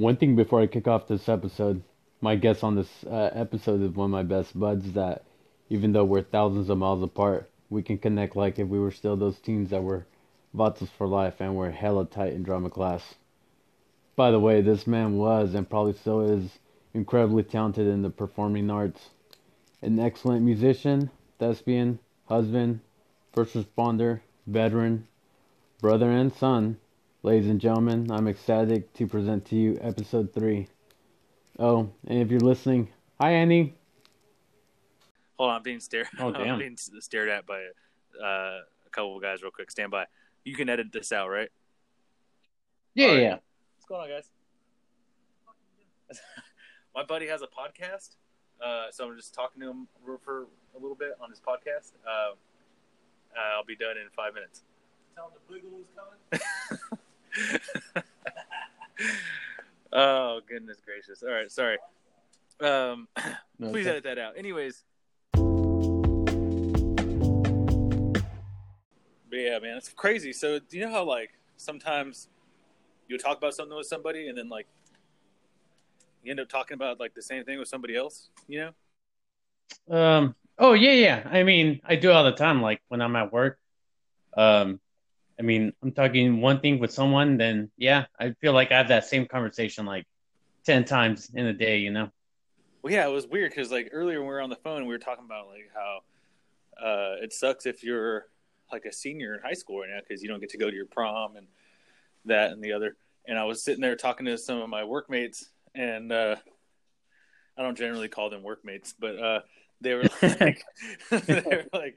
One thing before I kick off this episode, my guess on this episode is one of my best buds that even though we're thousands of miles apart, we can connect like if we were still those teams that were vatos for life and were hella tight in drama class. By the way, this man was and probably still is incredibly talented in the performing arts. An excellent musician, thespian, husband, first responder, veteran, brother and son. Ladies and gentlemen, I'm ecstatic to present to you episode 3. Oh, and if you're listening, hi Annie. Hold on, I'm being stared at by a couple of guys real quick. Stand by. You can edit this out, right? Yeah, right. Yeah. What's going on, guys? My buddy has a podcast, so I'm just talking to him for a little bit on his podcast. I'll be done in 5 minutes. Tell him the boogaloo's coming. Oh, goodness gracious. All right, sorry. Please edit that out. Anyways. But yeah, man, it's crazy. So do you know how, like, sometimes you'll talk about something with somebody and then, like, you end up talking about, like, the same thing with somebody else, you know? Oh, yeah. I mean, I do all the time, like, when I'm at work. I mean, I'm talking one thing with someone, then, yeah, I feel like I have that same conversation like 10 times in a day, you know? Well, yeah, it was weird because, like, earlier when we were on the phone, we were talking about, like, how it sucks if you're, like, a senior in high school right now because you don't get to go to your prom and that and the other. And I was sitting there talking to some of my workmates, and I don't generally call them workmates, but they were like,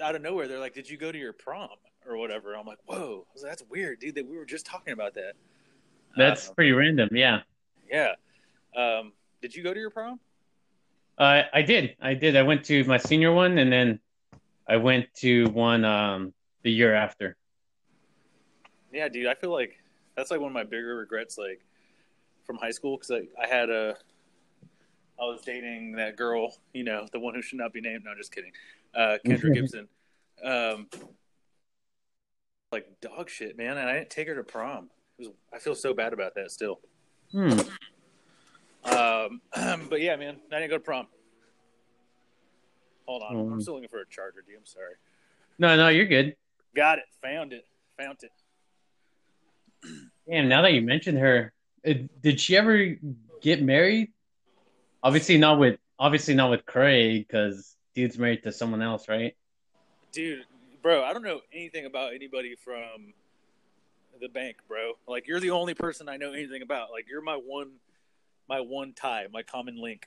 out of nowhere, they're like, did you go to your prom or whatever? I'm like, whoa, that's weird, dude, that we were just talking about that. That's pretty random. Yeah. Did you go to your prom? I did. I went to my senior one, and then I went to one the year after. Yeah, dude, I feel like that's like one of my bigger regrets, like, from high school, because I was dating that girl, you know, the one who should not be named. No, just kidding. Kendra Gibson. Like dog shit, man. And I didn't take her to prom. I feel so bad about that still. But yeah, man, I didn't go to prom. Hold on. I'm still looking for a charger, dude. I'm sorry. No, you're good. Got it. Found it. Damn, now that you mentioned her, did she ever get married? Obviously not with Craig, because dude's married to someone else, right? Dude, bro, I don't know anything about anybody from the bank, bro. Like, you're the only person I know anything about. Like, you're my one tie, my common link.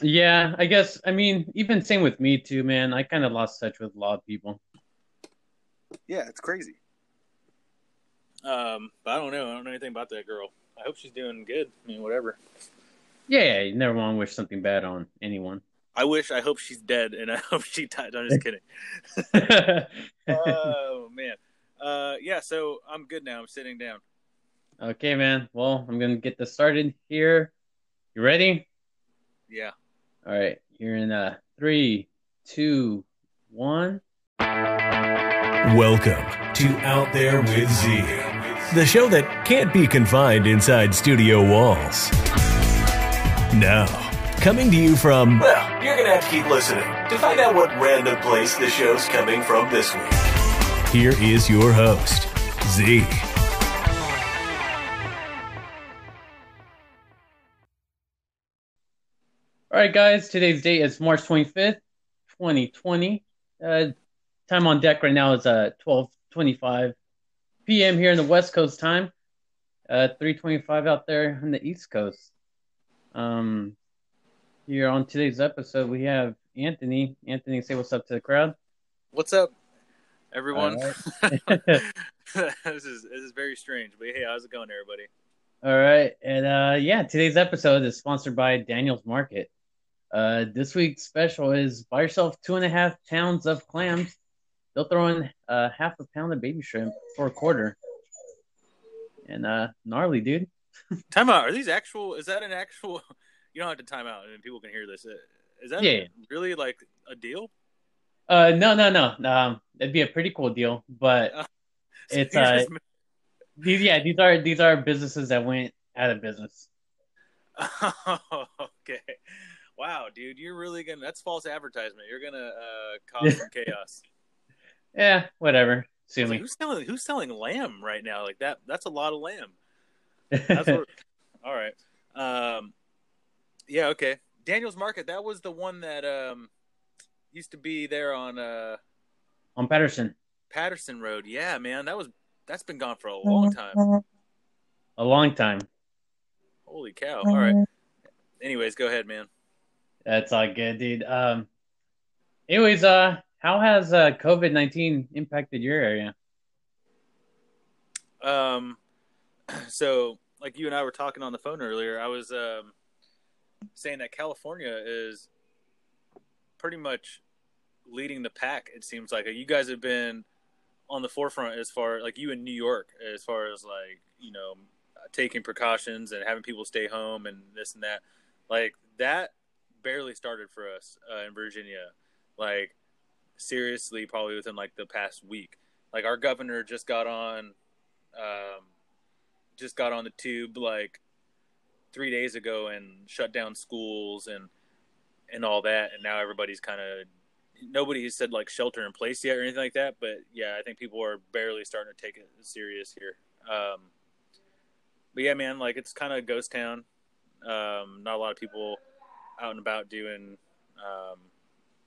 Yeah, I guess. I mean, even same with me too, man. I kind of lost touch with a lot of people. Yeah, it's crazy. But I don't know anything about that girl. I hope she's doing good. I mean, whatever. Yeah, you never want to wish something bad on anyone. I hope she's dead, and I hope she died. I'm just kidding. Oh, man. Yeah, so I'm good now. I'm sitting down. Okay, man. Well, I'm going to get this started here. You ready? Yeah. All right. You're in 3, 2, 1. Welcome to Out There with Z, the show that can't be confined inside studio walls. Now, coming to you from... Well, you're going to have to keep listening to find out what random place the show's coming from this week. Here is your host, Z. All right, guys. Today's date is March 25th, 2020. Time on deck right now is 12:25 p.m. here in the West Coast time. 3:25 out there on the East Coast. Here on today's episode, we have Anthony. Anthony, say what's up to the crowd. What's up, everyone? Right. This is very strange, but hey, how's it going, everybody? All right, and yeah, today's episode is sponsored by Daniel's Market. This week's special is buy yourself 2.5 pounds of clams. They'll throw in half a pound of baby shrimp for a quarter. And gnarly, dude. Time out. Are these actual? Is that an actual? You don't have to time out, and people can hear this. Is that really like a deal? No. That'd be a pretty cool deal, but it's These are businesses that went out of business. Oh, okay. Wow, dude, you're really gonna. That's false advertisement. You're gonna cause some chaos. Yeah, whatever. See me. Like, who's selling lamb right now? Like that. That's a lot of lamb. That's what, all right. Yeah. Okay. Daniel's Market. That was the one that used to be there on Patterson Road. Yeah, man. That's been gone for a long time. A long time. Holy cow! All right. Anyways, go ahead, man. That's all good, dude. Anyways, how has COVID-19 impacted your area? So, like you and I were talking on the phone earlier, I was saying that California is pretty much leading the pack. It seems like you guys have been on the forefront as far like you in New York, as far as like, you know, taking precautions and having people stay home and this and that, like that barely started for us in Virginia, like seriously, probably within like the past week. Like our governor just got on the tube like 3 days ago and shut down schools and all that. And now everybody's kind of, nobody has said like shelter in place yet or anything like that. But yeah, I think people are barely starting to take it serious here. But yeah, man, like it's kind of a ghost town. Not a lot of people out and about doing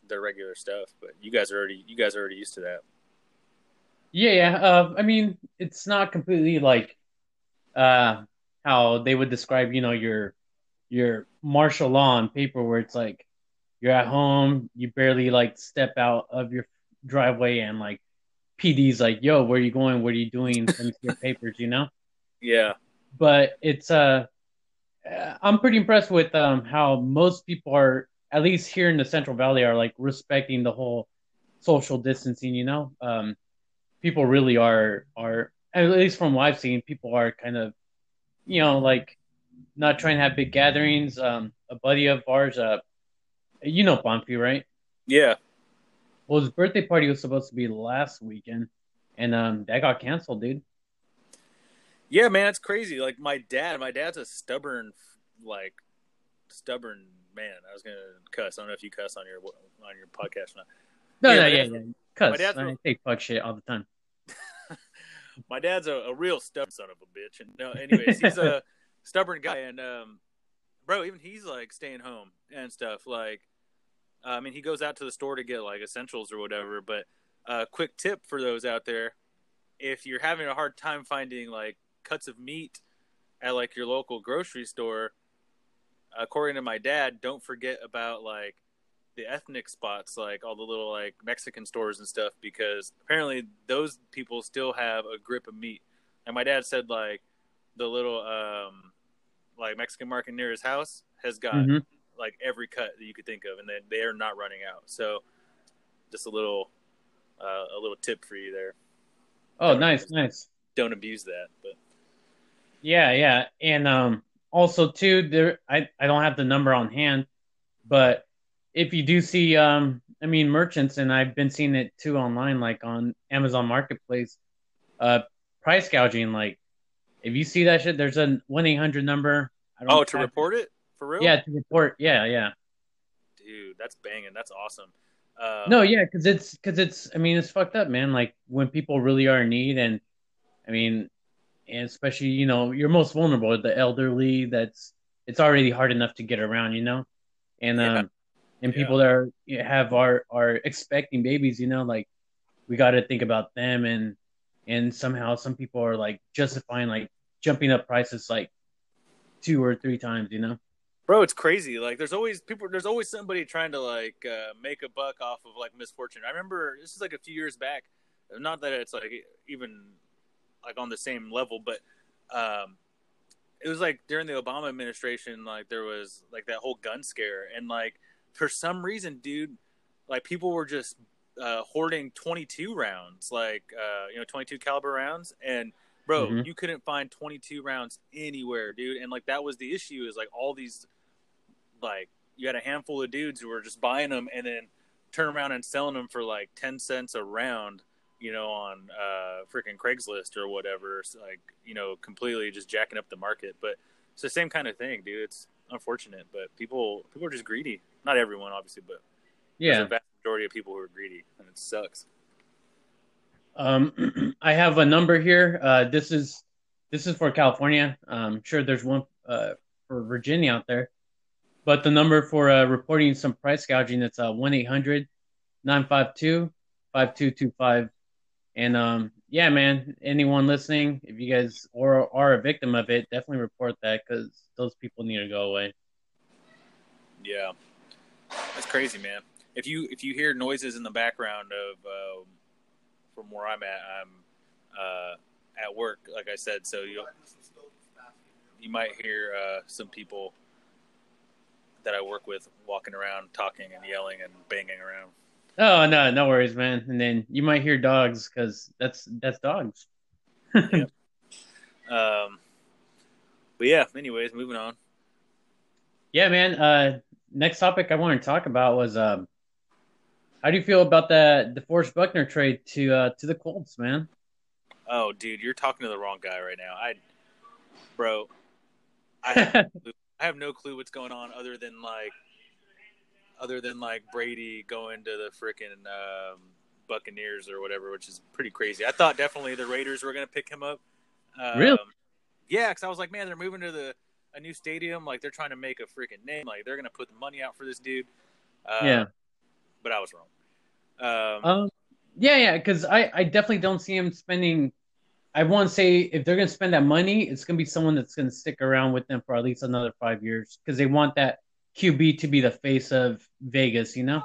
their regular stuff, but you guys are already used to that. Yeah. I mean, it's not completely like how they would describe, you know, your martial law on paper, where it's like you're at home, you barely like step out of your driveway, and like PD's like, "Yo, where are you going? What are you doing? Let me see your papers," you know? Yeah. But it's I'm pretty impressed with how most people are, at least here in the Central Valley, are like respecting the whole social distancing. You know, people really are, at least from what I've seen, people are kind of, you know, like not trying to have big gatherings. A buddy of ours, you know, Bumpy, right? Yeah. Well, his birthday party was supposed to be last weekend, and that got canceled, dude. Yeah, man, it's crazy. Like my dad's a stubborn man. I was gonna cuss. I don't know if you cuss on your podcast or not. No, cuss. I take fuck shit all the time. My dad's a real stubborn son of a bitch. And no, anyways, he's a stubborn guy, and bro, even he's like staying home and stuff. Like, I mean, he goes out to the store to get like essentials or whatever. But quick tip for those out there: if you're having a hard time finding like cuts of meat at like your local grocery store, according to my dad, don't forget about like the ethnic spots, like all the little like Mexican stores and stuff, because apparently those people still have a grip of meat. And my dad said like the little like Mexican market near his house has got like every cut that you could think of, and they are not running out. So just a little tip for you there. Oh, nice. Don't abuse that, but yeah. And also too, there I don't have the number on hand, but if you do see I mean merchants, and I've been seeing it too online, like on Amazon Marketplace, price gouging. Like if you see that shit, there's a 1-800 number. To report it for real? Yeah, to report. Yeah. Dude, that's banging. That's awesome. No, yeah, because it's. I mean, it's fucked up, man. Like when people really are in need, and I mean, and especially, you know, you're most vulnerable, the elderly. It's already hard enough to get around, you know, and people that are expecting babies, you know, like we got to think about them, and somehow some people are like justifying like jumping up prices like 2 or 3 times, you know. Bro, it's crazy. Like, there's always somebody trying to like make a buck off of like misfortune. I remember this is like a few years back. Not that it's like even like on the same level, but it was like during the Obama administration, like there was like that whole gun scare, and like for some reason, dude, like people were just hoarding 22 rounds, like 22 caliber rounds, and bro, you couldn't find 22 rounds anywhere, dude. And like that was the issue, is like all these. Like you had a handful of dudes who were just buying them and then turn around and selling them for like 10 cents a round, on freaking Craigslist or whatever, like, completely just jacking up the market. But it's the same kind of thing, dude. It's unfortunate, but people are just greedy. Not everyone, obviously, but yeah, there's a vast majority of people who are greedy, and it sucks. I have a number here. This is for California. I'm sure there's one for Virginia out there, but the number for reporting some price gouging, that's 1-800-952-5225. And yeah, man, anyone listening, if you guys are a victim of it, definitely report that, because those people need to go away. Yeah, that's crazy, man. If you hear noises in the background of from where I'm at, I'm at work, like I said, so you might hear some people that I work with walking around, talking and yelling and banging around. Oh, no worries, man. And then you might hear dogs, because that's dogs. Yep. But yeah, anyways, moving on. Yeah, man. Next topic I wanted to talk about was how do you feel about that DeForest Buckner trade to the Colts, man? Oh, dude, you're talking to the wrong guy right now. I have no clue what's going on other than Brady going to the freaking Buccaneers or whatever, which is pretty crazy. I thought definitely the Raiders were going to pick him up. Really? Yeah, because I was like, man, they're moving to a new stadium. Like, they're trying to make a freaking name. Like, they're going to put the money out for this dude. Yeah. But I was wrong. Yeah, because I definitely don't see him spending – I want to say if they're going to spend that money, it's going to be someone that's going to stick around with them for at least another 5 years, because they want that QB to be the face of Vegas, you know?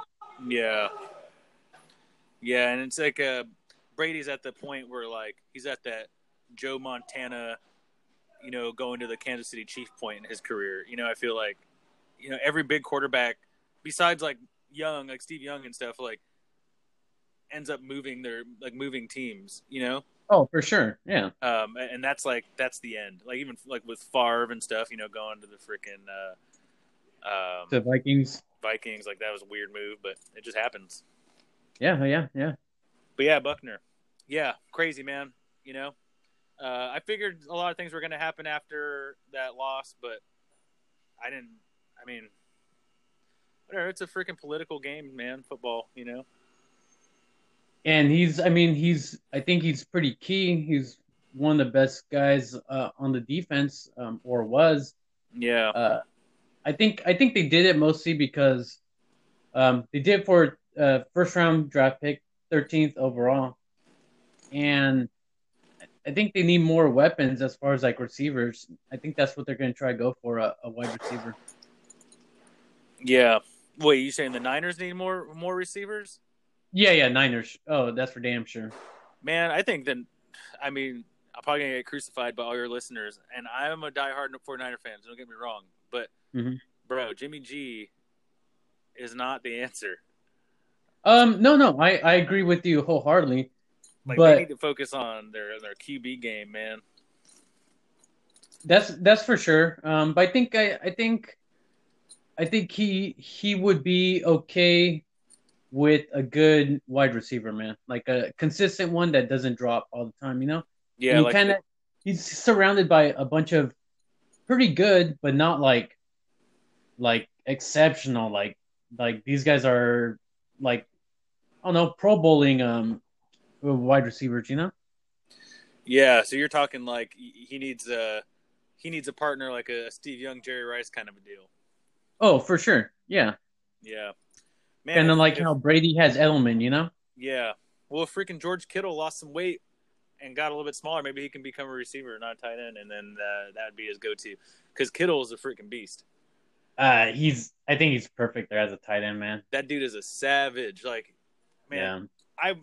Yeah. Yeah, and it's like Brady's at the point where, like, he's at that Joe Montana, going to the Kansas City Chiefs point in his career. I feel like, every big quarterback besides, like, Young, like Steve Young and stuff, like, ends up moving teams, Oh, for sure. Yeah. And that's like, that's the end. Like, even like with Favre and stuff, going to the freaking, the Vikings. Like, that was a weird move, but it just happens. Yeah. But yeah, Buckner. Yeah. Crazy, man. I figured a lot of things were going to happen after that loss, but whatever. It's a freaking political game, man. Football, And I think he's pretty key. He's one of the best guys on the defense, or was. Yeah. I think they did it mostly because they did for first round draft pick, 13th overall, and I think they need more weapons as far as like receivers. I think that's what they're going to try to go for, a wide receiver. Yeah. Wait, you saying the Niners need more receivers? Yeah, Niners. Oh, that's for damn sure. Man, I think I'm probably going to get crucified by all your listeners, and I'm a diehard 49er fan, so don't get me wrong, but bro, Jimmy G is not the answer. No, I agree with you wholeheartedly. Like, but they need to focus on their QB game, man. That's for sure. But I think I think he would be okay with a good wide receiver, man, like a consistent one that doesn't drop all the time, Yeah, and he's surrounded by a bunch of pretty good, but not like exceptional, like these guys are like, I don't know, Pro Bowling wide receivers, Yeah, so you're talking like he needs a partner like a Steve Young, Jerry Rice kind of a deal. Oh, for sure, yeah. Yeah. Man, and then how Brady has Edelman, Yeah. Well, if freaking George Kittle lost some weight and got a little bit smaller, maybe he can become a receiver, not a tight end, and then that would be his go-to. Because Kittle is a freaking beast. I think he's perfect there as a tight end, man. That dude is a savage. Like, man, yeah.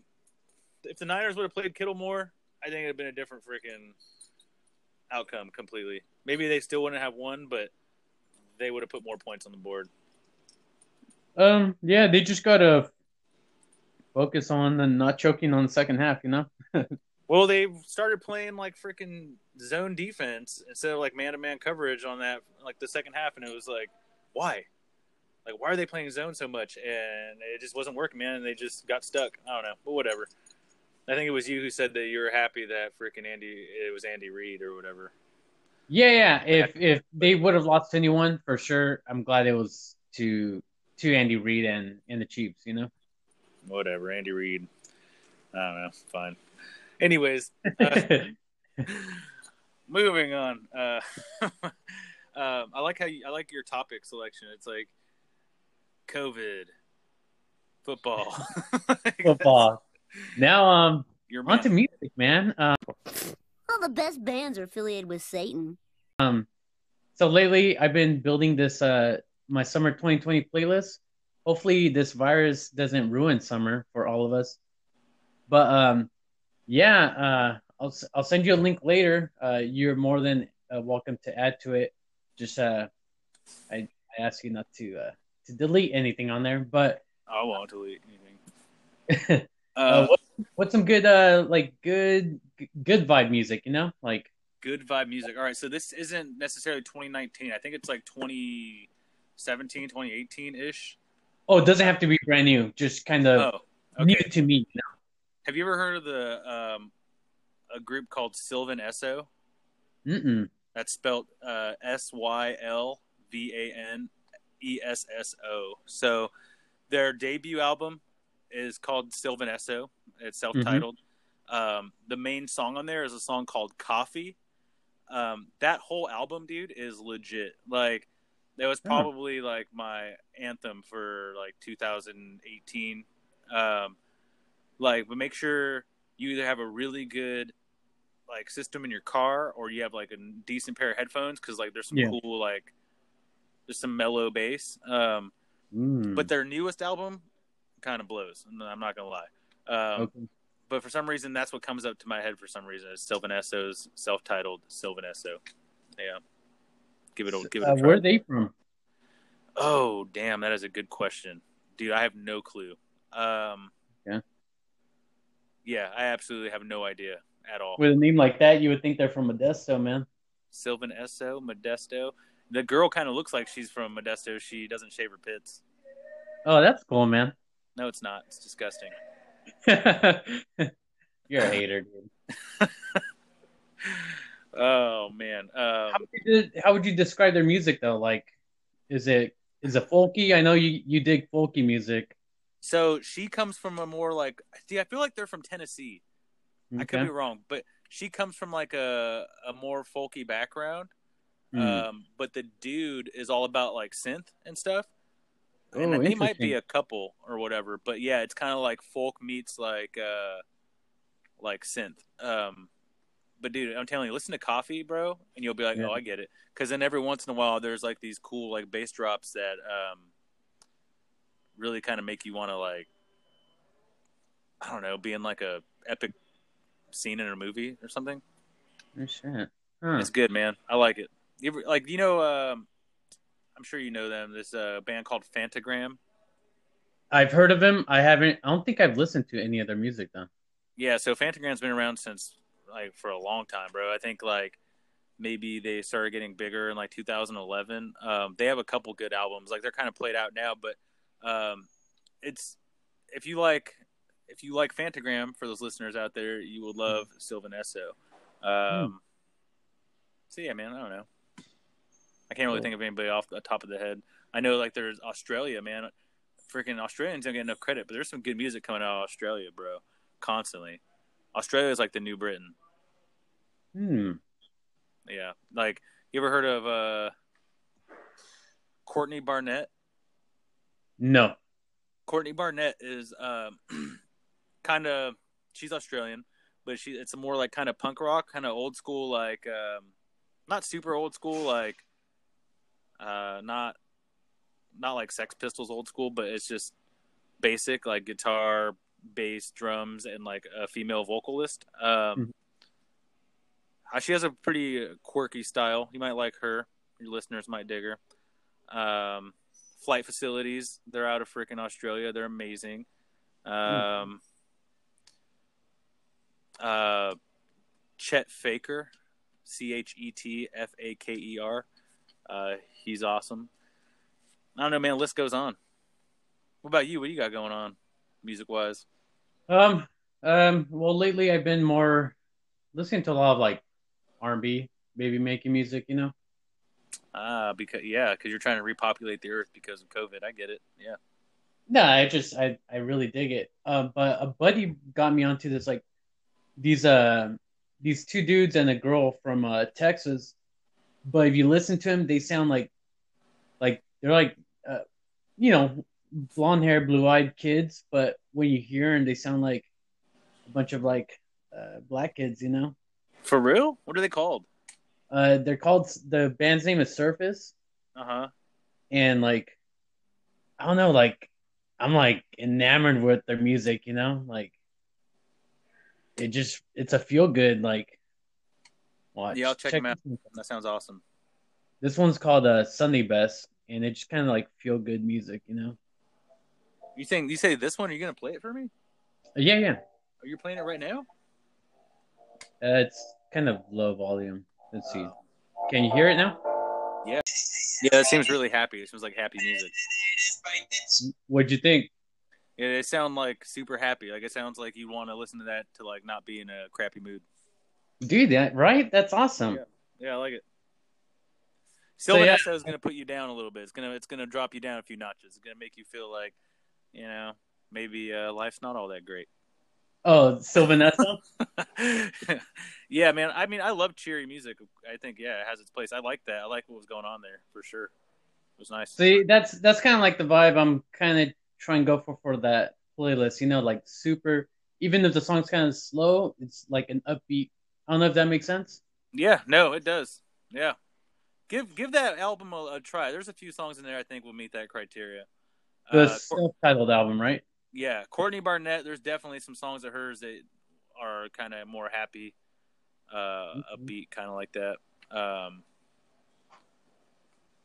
If the Niners would have played Kittle more, I think it would have been a different freaking outcome completely. Maybe they still wouldn't have won, but they would have put more points on the board. Yeah, they just got to focus on and not choking on the second half, Well, they started playing, like, freaking zone defense instead of, like, man-to-man coverage on that, like, the second half. And it was like, why? Like, why are they playing zone so much? And it just wasn't working, man. And they just got stuck. I don't know, but whatever. I think it was you who said that you were happy that freaking it was Andy Reid or whatever. Yeah. If they would have lost anyone, for sure, I'm glad it was to Andy Reid and the Chiefs, you know? Whatever, Andy Reid. I don't know, fine. Anyways, moving on. I like your topic selection. It's like COVID, football. Now, you're on to music, man. All the best bands are affiliated with Satan. So lately I've been building this my summer 2020 playlist. Hopefully this virus doesn't ruin summer for all of us. But I'll send you a link later. You're more than welcome to add to it. Just I ask you not to delete anything on there, but I won't delete anything. What's some good good vibe music, you know? Like good vibe music. All right, so this isn't necessarily 2019. I think it's like 2017, 2018-ish. Oh, it doesn't have to be brand new. Just kind of new to me, you know? Have you ever heard of the a group called Sylvan Esso? Mm-mm. That's spelled SYLVANESSO. So their debut album is called Sylvan Esso. It's self-titled. Mm-hmm. The main song on there is a song called Coffee. That whole album, dude, is legit. Like, that was probably like my anthem for like 2018. But make sure you either have a really good like system in your car, or you have like a decent pair of headphones, because like there's some cool, like there's some mellow bass. But their newest album kind of blows. I'm not gonna lie. But for some reason, that's what comes up to my head. For some reason, is Sylvan Esso's self-titled Sylvan Esso. Yeah, give it a try. Where are they from? Oh damn, that is a good question, dude. I have no clue. Yeah, I absolutely have no idea at all. With a name like that, you would think they're from Modesto, man. Sylvan Esso, Modesto. The girl kind of looks like she's from Modesto. She doesn't shave her pits. Oh, that's cool, man. No, it's not. It's disgusting. You're a hater, dude. Oh, man. How would you describe their music, though? Like, is it folky? I know you dig folky music. So she comes from a more like... See, I feel like they're from Tennessee. Okay. I could be wrong, but she comes from like a more folky background. But the dude is all about like synth and stuff. And they might be a couple or whatever, but yeah, it's kind of like folk meets like synth. But dude, I'm telling you, listen to Coffee, bro, and you'll be like, I get it. Because then every once in a while, there's like these cool like bass drops that really kind of make you want to like, I don't know, be in like a epic scene in a movie or something. Oh, shit. Huh. It's good, man. I like it. I'm sure you know them. This band called Phantogram. I've heard of them. I don't think I've listened to any of their music though. Yeah, so Phantogram's been around since like for a long time, bro. I think like maybe they started getting bigger in like 2011. They have a couple good albums. Like they're kind of played out now, but it's if you like Phantogram, for those listeners out there, you will love Sylvan Esso. So yeah, man, I don't know. I can't really think of anybody off the top of the head. I know, like, there's Australia, man. Freaking Australians don't get enough credit, but there's some good music coming out of Australia, bro. Constantly. Australia is like the New Britain. Yeah. Like, you ever heard of Courtney Barnett? No. Courtney Barnett is kind of – she's Australian, but it's more like kind of punk rock, kind of old school, like not super old school, like not like Sex Pistols old school, but it's just basic, like guitar, bass, drums, and like a female vocalist. She has a pretty quirky style. You might like her. Your listeners might dig her. Flight Facilities, they're out of freaking Australia. They're amazing. Chet Faker, ChetFaker. He's awesome. I don't know, man. The list goes on. What about you? What do you got going on music wise? Well, lately I've been more listening to a lot of like R&B, baby making music, you know? Because you're trying to repopulate the earth because of COVID. I get it. Yeah. No, I really dig it. But a buddy got me onto this, like these two dudes and a girl from Texas. But if you listen to them, they sound like they're like, blonde hair, blue eyed kids. But when you hear them, they sound like a bunch of like black kids, you know? For real? What are they called? They're called, the band's name is Surface. Uh-huh. And like, I don't know, like I'm like enamored with their music, you know? Like it's a feel good like watch. Yeah, I'll check them out. That sounds awesome. This one's called Sunday Best, and it's just kind of like feel good music, you know? You say this one, are you going to play it for me? Yeah. Are you playing it right now? It's kind of low volume. Let's see. Can you hear it now? Yeah. Yeah, it seems really happy. It seems like happy music. What'd you think? Yeah, they sound like super happy. Like it sounds like you want to listen to that to like not be in a crappy mood. Dude, that right? That's awesome. Yeah, I like it. Sylvan Esso is gonna put you down a little bit. It's gonna drop you down a few notches. It's gonna make you feel like, you know, maybe life's not all that great. Oh, Sylvan Esso? Yeah, man. I mean, I love cheery music. I think, yeah, it has its place. I like that. I like what was going on there for sure. It was nice. See, that's kind of like the vibe I'm kind of trying to go for that playlist. You know, like super. Even if the song's kind of slow, it's like an upbeat. I don't know if that makes sense. Yeah, no, it does. Yeah, give that album a try. There's a few songs in there I think will meet that criteria. The self-titled album, right? Yeah, Courtney Barnett, there's definitely some songs of hers that are kind of more happy, upbeat, kind of like that.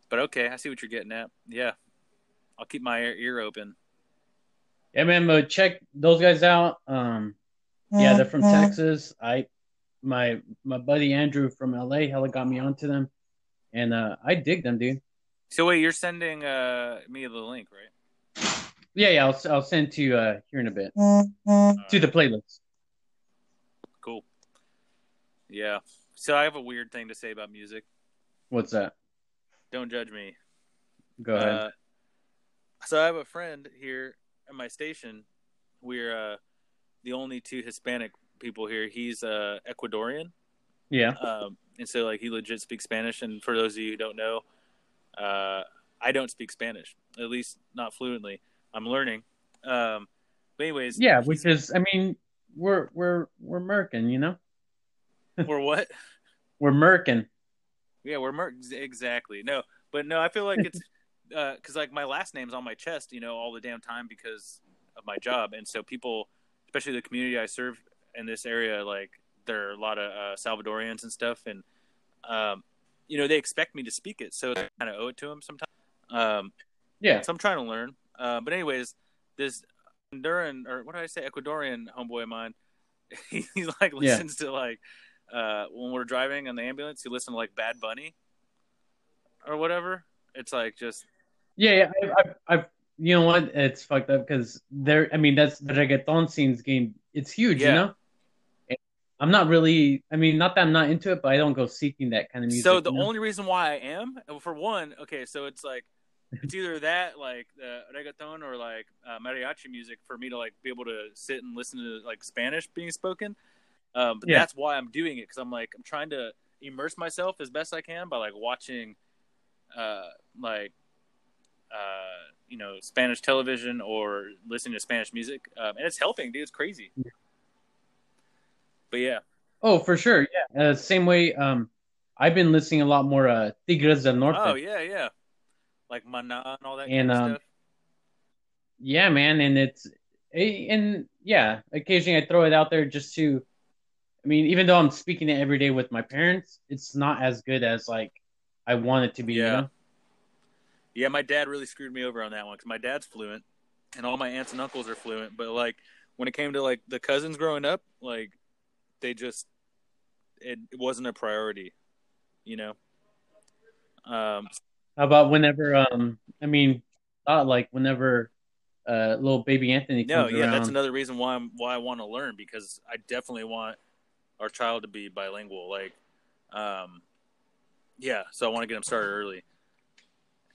But okay, I see what you're getting at. Yeah, I'll keep my ear open. Yeah, man, but check those guys out. Yeah, they're from Texas. My buddy Andrew from LA hella got me onto them, and I dig them, dude. So wait, you're sending me the link, right? Yeah, I'll send to you here in a bit. To the playlist. Cool. Yeah. So I have a weird thing to say about music. What's that? Don't judge me. Go ahead. So I have a friend here at my station. We're the only two Hispanic people here. He's Ecuadorian. Yeah. And so like he legit speaks Spanish. And for those of you who don't know, I don't speak Spanish, at least not fluently. I'm learning. But anyways. Yeah, which is, I mean, we're Merkin, you know? We're what? We're Merkin. Yeah, we're Merkin. Exactly. No, but no, I feel like it's, because like my last name's on my chest, you know, all the damn time because of my job. And so people, especially the community I serve in this area, like there are a lot of Salvadorians and stuff. And, you know, they expect me to speak it. So I kind of owe it to them sometimes. Yeah. So I'm trying to learn. But anyways, this Ecuadorian homeboy of mine, he like listens to like when we're driving on the ambulance, he listens to like Bad Bunny or whatever. It's like just I've you know what? It's fucked up because that's the reggaeton scene's game. It's huge, you know. And I'm not really. I mean, not that I'm not into it, but I don't go seeking that kind of music. So the only reason why I am, for one, okay, so it's like. It's either that, like reggaeton, or like mariachi music for me to like be able to sit and listen to like Spanish being spoken. But that's why I'm doing it because I'm trying to immerse myself as best I can by like watching, Spanish television or listening to Spanish music, and it's helping, dude. It's crazy. Yeah. But yeah. Oh, for sure. Yeah. Same way. I've been listening a lot more Tigres del Norte. Oh yeah. Like Mana and all that kind of stuff. Yeah, man, and occasionally I throw it out there just to. I mean, even though I'm speaking it every day with my parents, it's not as good as like I want it to be. Yeah, you know? Yeah. My dad really screwed me over on that one because my dad's fluent, and all my aunts and uncles are fluent. But like when it came to like the cousins growing up, like they just it wasn't a priority, you know. How about whenever, little baby Anthony comes around. That's another reason why I want to learn, because I definitely want our child to be bilingual. Like, so I want to get him started early.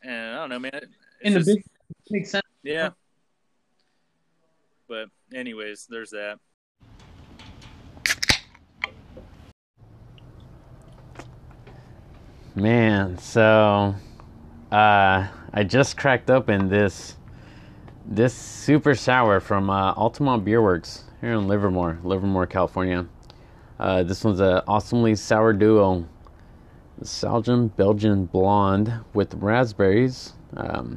And I don't know, man. It makes sense. Yeah. But anyways, there's that. Man, so I just cracked open this super sour from Altamont Beer Works here in Livermore, California. This one's an awesomely sour duo, Belgian Blonde with raspberries. Very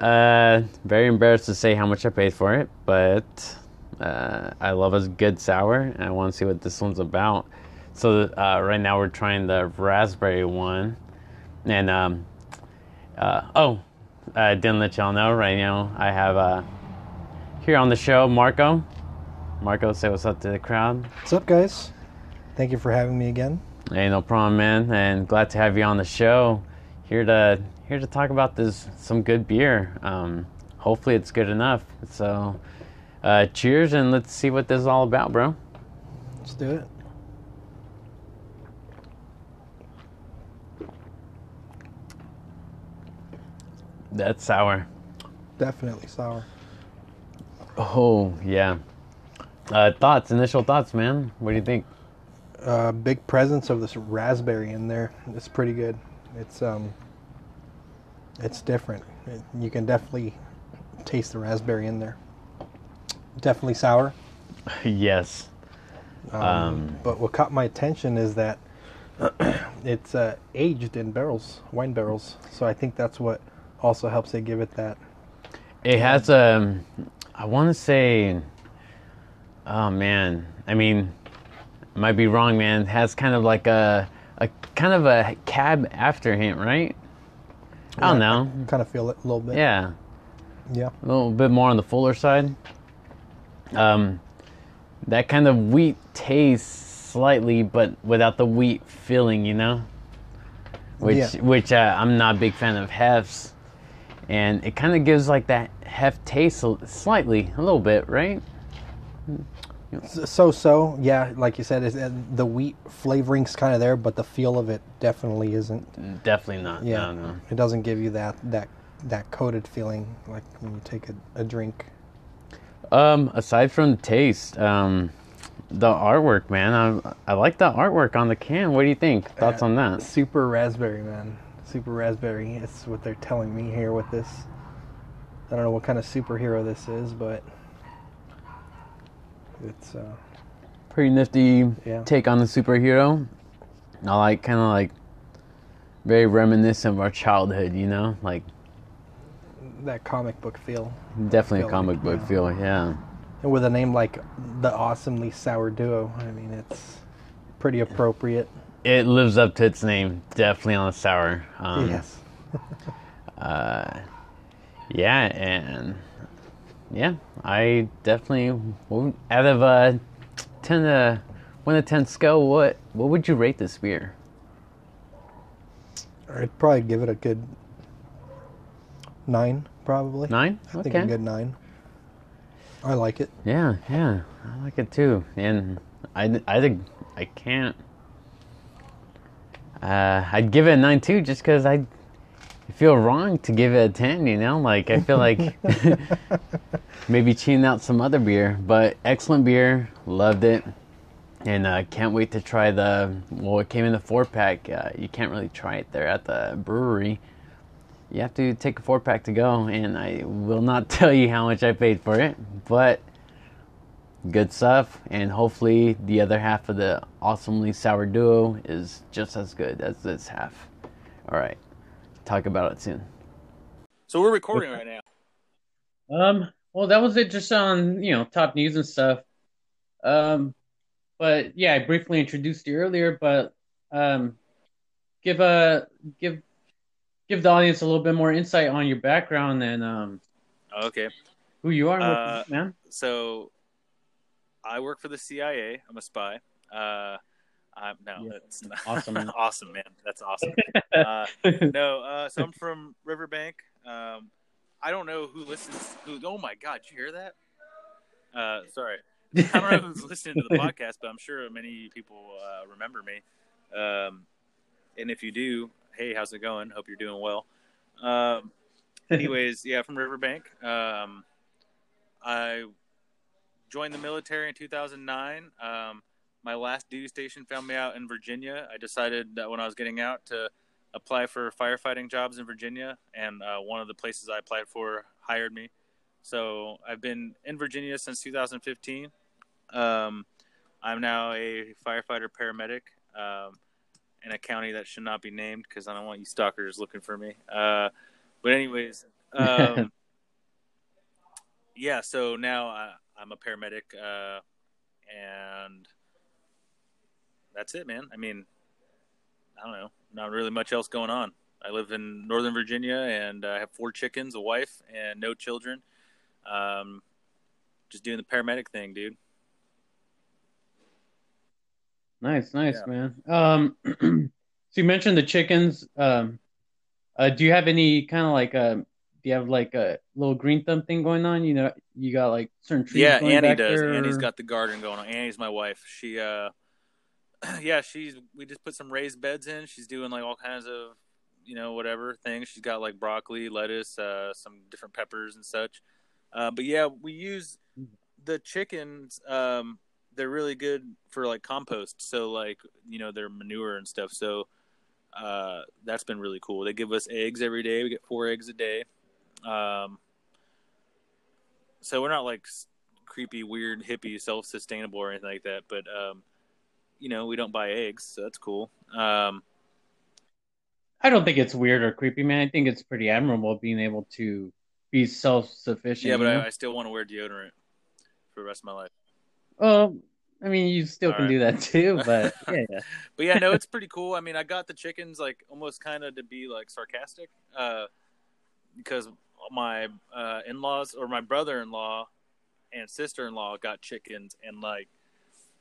embarrassed to say how much I paid for it, but I love a good sour, and I want to see what this one's about. So right now we're trying the raspberry one, and I didn't let y'all know right now I have here on the show Marco. Marco, say what's up to the crowd. What's up, guys? Thank you for having me again. Hey, no problem, man, and glad to have you on the show. Here to talk about some good beer. Hopefully it's good enough. So cheers, and let's see what this is all about, bro. Let's do it. That's sour. Definitely sour. Oh, yeah. Initial thoughts, man. What do you think? Big presence of this raspberry in there. It's pretty good. It's different. You can definitely taste the raspberry in there. Definitely sour. Yes. But what caught my attention is that it's aged in wine barrels. So I think that's what also helps they give it that. It has I want to say, oh man, I mean, I might be wrong, man. It has kind of like a cab after hint, right? Yeah, I don't know. I kind of feel it a little bit. Yeah. A little bit more on the fuller side. That kind of wheat taste slightly, but without the wheat filling, you know. Which I'm not a big fan of hefts, and it kind of gives like that heft taste slightly, a little bit, right? So yeah, like you said, the wheat flavoring's kind of there, but the feel of it definitely isn't. Definitely not. Yeah, no. It doesn't give you that coated feeling like when you take a drink. Aside from the taste, the artwork, man. I like the artwork on the can. What do you think? Thoughts on that? Super raspberry, man. Super raspberry. It's what they're telling me here with this. I don't know what kind of superhero this is, but it's pretty nifty take on the superhero. I like very reminiscent of our childhood, you know, like that comic book feel. Definitely a comic book feel, yeah. And with a name like the awesomely sour duo, I mean, it's pretty appropriate. It lives up to its name, definitely on the sour. Yes. I definitely, out of a 1 to 10 scale, what would you rate this beer? I'd probably give it a good 9, probably. 9? I think a good 9. I like it. Yeah, I like it too. And I think I can't. I'd give it a 9 too, just because I feel wrong to give it a 10. You know, like I feel like maybe cheating out some other beer. But excellent beer, loved it, and can't wait to try it came in the 4-pack. You can't really try it there at the brewery. You have to take a 4-pack to go, and I will not tell you how much I paid for it, but good stuff, and hopefully the other half of the awesomely sour duo is just as good as this half. All right, talk about it soon. So we're recording right now. Well, that was it, just on, you know, top news and stuff. But yeah, I briefly introduced you earlier, but give the audience a little bit more insight on your background and who you are, man. So, I work for the CIA. I'm a spy. That's not awesome. Awesome, man. That's awesome. So I'm from Riverbank. I don't know who listens. Oh my God, did you hear that? Sorry. I don't know who's listening to the podcast, but I'm sure many people remember me. And if you do, hey, how's it going? Hope you're doing well. Anyways, yeah, from Riverbank. I joined the military in 2009. My last duty station found me out in Virginia. I decided that when I was getting out to apply for firefighting jobs in Virginia, and one of the places I applied for hired me. So I've been in Virginia since 2015. I'm now a firefighter paramedic in a county that should not be named because I don't want you stalkers looking for me. But anyways, yeah, so now I'm a paramedic and that's it, man. I mean, I don't know. Not really much else going on. I live in Northern Virginia, and I have 4 chickens, a wife, and no children. Just doing the paramedic thing, dude. Nice, yeah. Man. So you mentioned the chickens. Do you have any kind of like do you have like a little green thumb thing going on? You know, you got like certain trees. Yeah, going Annie back does. There. Annie's got the garden going on. Annie's my wife. She, we just put some raised beds in. She's doing like all kinds of, you know, whatever things. She's got like broccoli, lettuce, some different peppers and such. But yeah, we use the chickens. They're really good for like compost. So like, you know, they're manure and stuff. So that's been really cool. They give us eggs every day. We get 4 eggs a day. So we're not like creepy, weird, hippie, self-sustainable or anything like that. But, you know, we don't buy eggs, so that's cool. I don't think it's weird or creepy, man. I think it's pretty admirable being able to be self-sufficient. Yeah, but I still want to wear deodorant for the rest of my life. I mean, you still all can right. do that too, but yeah. But yeah, no, it's pretty cool. I mean, I got the chickens like almost kind of to be like sarcastic because my in-laws or my brother-in-law and sister-in-law got chickens and like,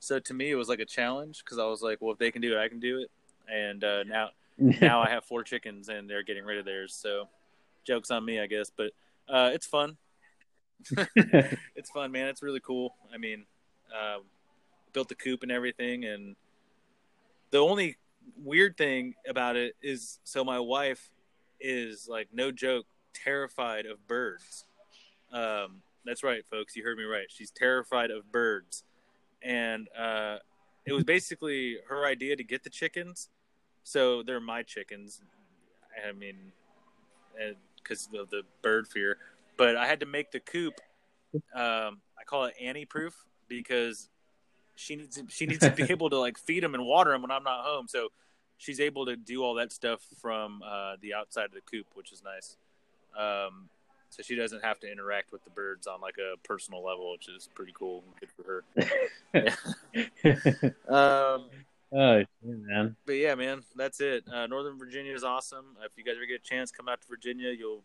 so to me, it was like a challenge because I was like, well, if they can do it, I can do it. And now I have 4 chickens and they're getting rid of theirs. So joke's on me, I guess. But it's fun. It's fun, man. It's really cool. I mean, built the coop and everything. And the only weird thing about it is, so my wife is like, no joke, terrified of birds. That's right, folks. You heard me right. She's terrified of birds. And it was basically her idea to get the chickens. So they're my chickens. I mean, because of the bird fear. But I had to make the coop. I call it Annie proof because she needs to be able to like feed them and water them when I'm not home. So she's able to do all that stuff from the outside of the coop, which is nice. So she doesn't have to interact with the birds on like a personal level, which is pretty cool and good for her. Oh, man. But yeah, man, that's it. Northern Virginia is awesome. If you guys ever get a chance, come out to Virginia. You'll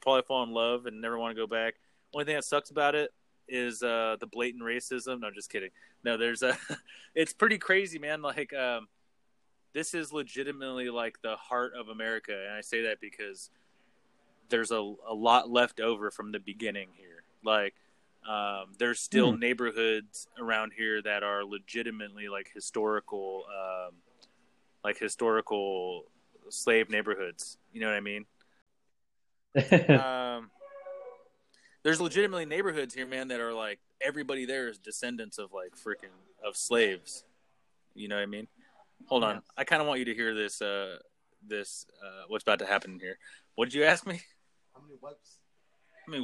probably fall in love and never want to go back. Only thing that sucks about it is the blatant racism. No, I'm just kidding. No, it's pretty crazy, man. Like, this is legitimately like the heart of America. And I say that because there's a lot left over from the beginning here. Like, there's still neighborhoods around here that are legitimately like historical, slave neighborhoods. You know what I mean? There's legitimately neighborhoods here, man, that are like, everybody there is descendants of like of slaves. You know what I mean? Hold on. I kind of want you to hear this, what's about to happen here. What did you ask me? How many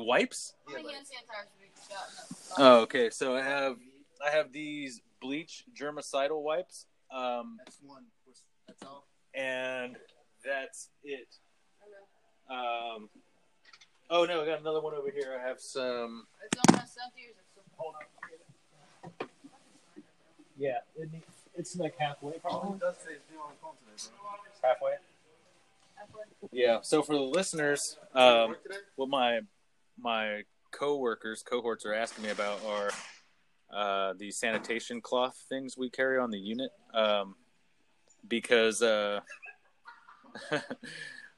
wipes? How many hand sanitizers? Oh, okay. So I have these bleach germicidal wipes. That's one. That's all. And that's it. Oh no, I got another one over here. I have some. It's almost empty. Hold on. Yeah, it's like halfway. Probably does say it's new on continent. Halfway. Yeah, so for the listeners, what my cohorts are asking me about are the sanitation cloth things we carry on the unit, because of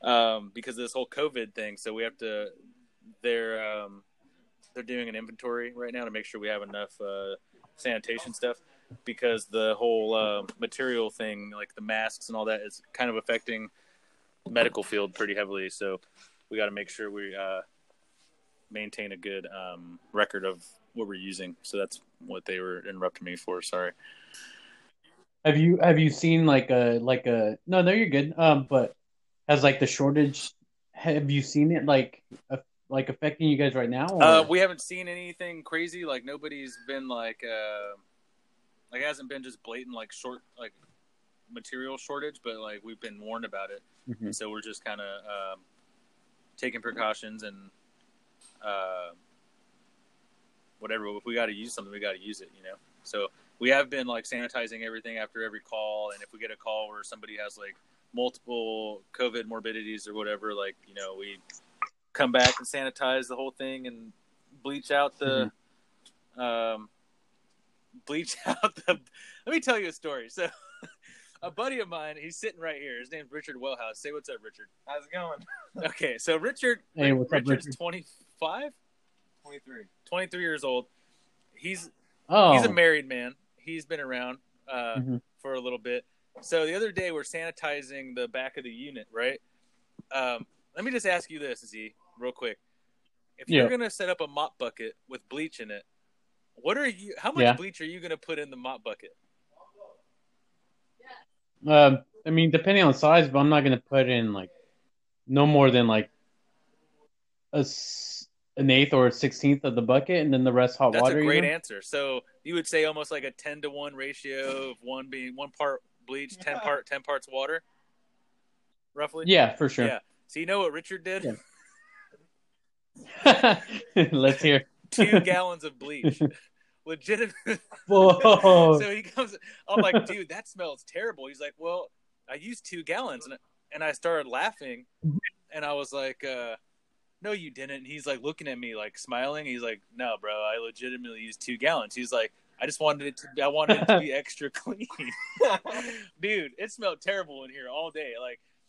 this whole COVID thing. So we have to They're doing an inventory right now to make sure we have enough sanitation stuff, because the whole material thing, like the masks and all that, is kind of affecting the medical field pretty heavily. So we got to make sure we maintain a good record of what we're using. So that's what they were interrupting me for. Sorry. Have you seen like a no, no, you're good. But as like the shortage, have you seen it like affecting you guys right now? Or? We haven't seen anything crazy. Like nobody's been like it hasn't been just blatant short material shortage, but like we've been warned about it. Mm-hmm. So we're just kind of taking precautions and whatever. If we got to use something, we got to use it, you know? So we have been sanitizing everything after every call. And if we get a call where somebody has multiple COVID morbidities or whatever, we come back and sanitize the whole thing and bleach out the, mm-hmm. Let me tell you a story. So a buddy of mine, he's sitting right here. His name's Richard Wellhouse. Say what's up, Richard. How's it going? Okay. So Richard, hey, Richard's 25, 23 years old. He's a married man. He's been around mm-hmm. for a little bit. So the other day we're sanitizing the back of the unit, right? Let me just ask you this, Z, real quick. If you're going to set up a mop bucket with bleach in it, how much bleach are you going to put in the mop bucket? I mean, depending on size, but I'm not going to put in no more than an eighth or a 16th of the bucket, and then the rest hot water. That's a great answer. So you would say almost like a 10-to-1 ratio of one being 1 part bleach, 10 parts water, roughly. Yeah, for sure. Yeah. So you know what Richard did? Yeah. Let's hear. 2 gallons of bleach. Legitimate. Whoa. So he comes, I'm like, dude, that smells terrible. He's like, well, I used 2 gallons. And I started laughing. And I was like, no, you didn't. And he's looking at me, smiling. He's like, no, bro, I legitimately used 2 gallons. He's like, I just wanted it to, be extra clean. Dude, it smelled terrible in here all day.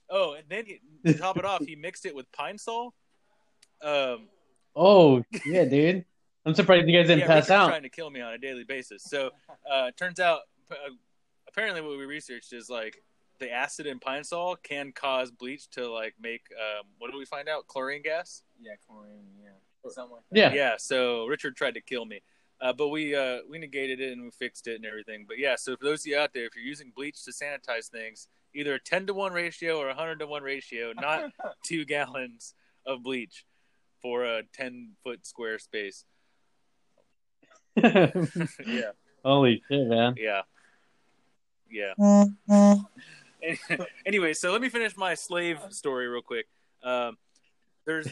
Oh, and then to top it off, he mixed it with Pine Sol. Oh, yeah, dude. I'm surprised you guys didn't pass out. Trying to kill me on a daily basis. So it turns out, apparently what we researched is, the acid in Pine Sol can cause bleach to, make, what did we find out? Chlorine gas? Yeah, chlorine, yeah. Something like that. Yeah. Yeah, so Richard tried to kill me. But we negated it and we fixed it and everything. But, yeah, so for those of you out there, if you're using bleach to sanitize things, either a 10-to-1 ratio or a 100-to-1 ratio, not 2 gallons of bleach for a 10-foot square space. Yeah. Holy shit, man. Yeah. Anyway, so let me finish my slave story real quick. There's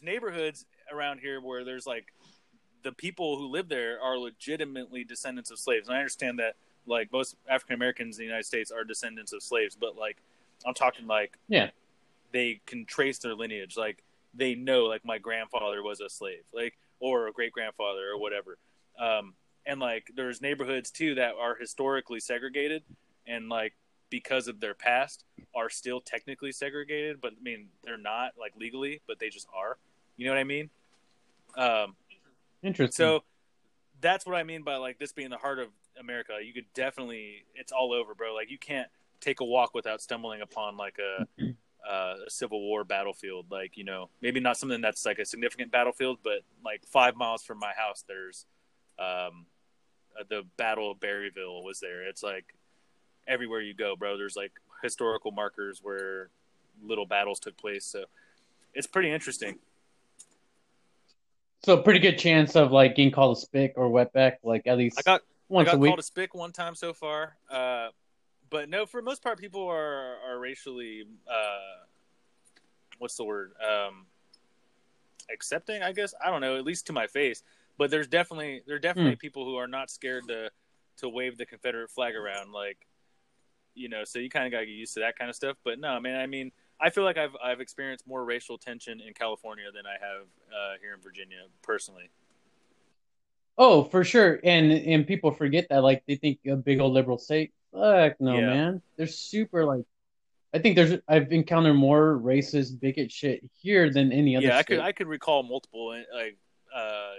neighborhoods around here where there's the people who live there are legitimately descendants of slaves, and I understand that most African Americans in the United States are descendants of slaves, but I'm talking they can trace their lineage, they know my grandfather was a slave, or a great-grandfather or whatever. And, there's neighborhoods, too, that are historically segregated and, because of their past are still technically segregated. But, I mean, they're not, legally, but they just are. You know what I mean? Interesting. So that's what I mean by, this being the heart of America. You could definitely – it's all over, bro. You can't take a walk without stumbling upon, a – a Civil War battlefield, maybe not something that's a significant battlefield, but 5 miles from my house, there's the Battle of Berryville was there. It's everywhere you go, bro. There's historical markers where little battles took place. So it's pretty interesting. So pretty good chance of getting called a spick or wetback, at least once a week. I got called a spick one time so far. But no, for the most part, people are racially, what's the word? Accepting, I guess. I don't know, at least to my face. But there are definitely people who are not scared to wave the Confederate flag around, so you kind of got to get used to that kind of stuff. But no, man, I mean, I feel like I've experienced more racial tension in California than I have here in Virginia, personally. Oh, for sure. And people forget that, they think a big old liberal state. Fuck no, man. They're super I think I've encountered more racist bigot shit here than any other. Yeah, state. I could recall multiple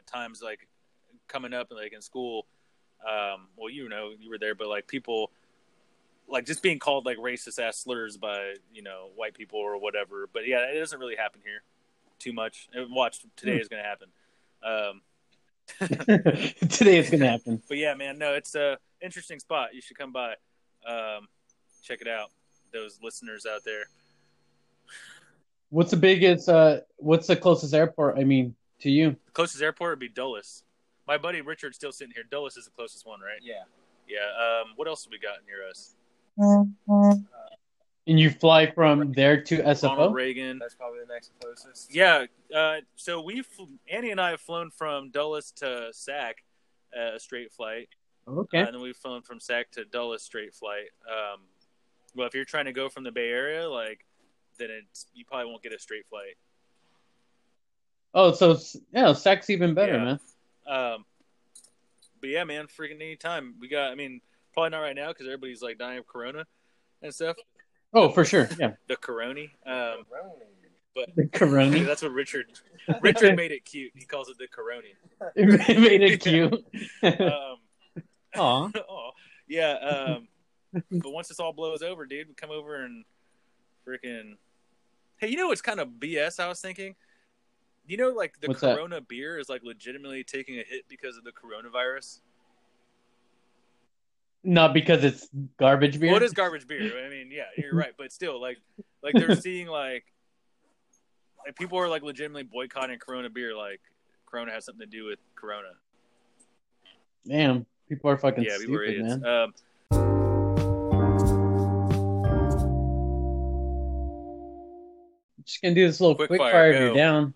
times like coming up like in school. Well, you know, you were there, but like people like just being called like racist ass slurs by, you know, white people or whatever. But yeah, it doesn't really happen here too much. Watch today is going to happen. Today it's going to happen. But yeah, man, no, it's a interesting spot. You should come by. Check it out. Those listeners out there. What's the biggest? What's the closest airport? I mean, to you. The closest airport would be Dulles. My buddy Richard's still sitting here. Dulles is the closest one, right? Yeah. Yeah. What else have we got near us? And you fly from there to SFO? Ronald Reagan. That's probably the next closest. Yeah. So Annie and I have flown from Dulles to SAC, a straight flight. Okay. And then we've flown from SAC to Dulles, straight flight. Well, if you're trying to go from the Bay Area, like, then you probably won't get a straight flight. Oh, so yeah, SAC's even better, yeah, man. But yeah, man, freaking any time we got. I mean, probably not right now because everybody's like dying of Corona and stuff. Oh, for sure, yeah. The Coroni. But the Coroni. That's what Richard made it cute. He calls it the Coroni. It made it cute. Aw. Oh, yeah. But once this all blows over, dude, we come over and freaking. Hey, you know what's kind of BS? I was thinking, you know, like the Corona beer is like legitimately taking a hit because of the coronavirus. Not because it's garbage beer. Well, it is garbage beer. I mean, yeah, you're right, but still, like they're seeing like people are like legitimately boycotting Corona beer. Like Corona has something to do with Corona. Damn, people are fucking stupid, man. Just gonna do this little quick fire if you're down.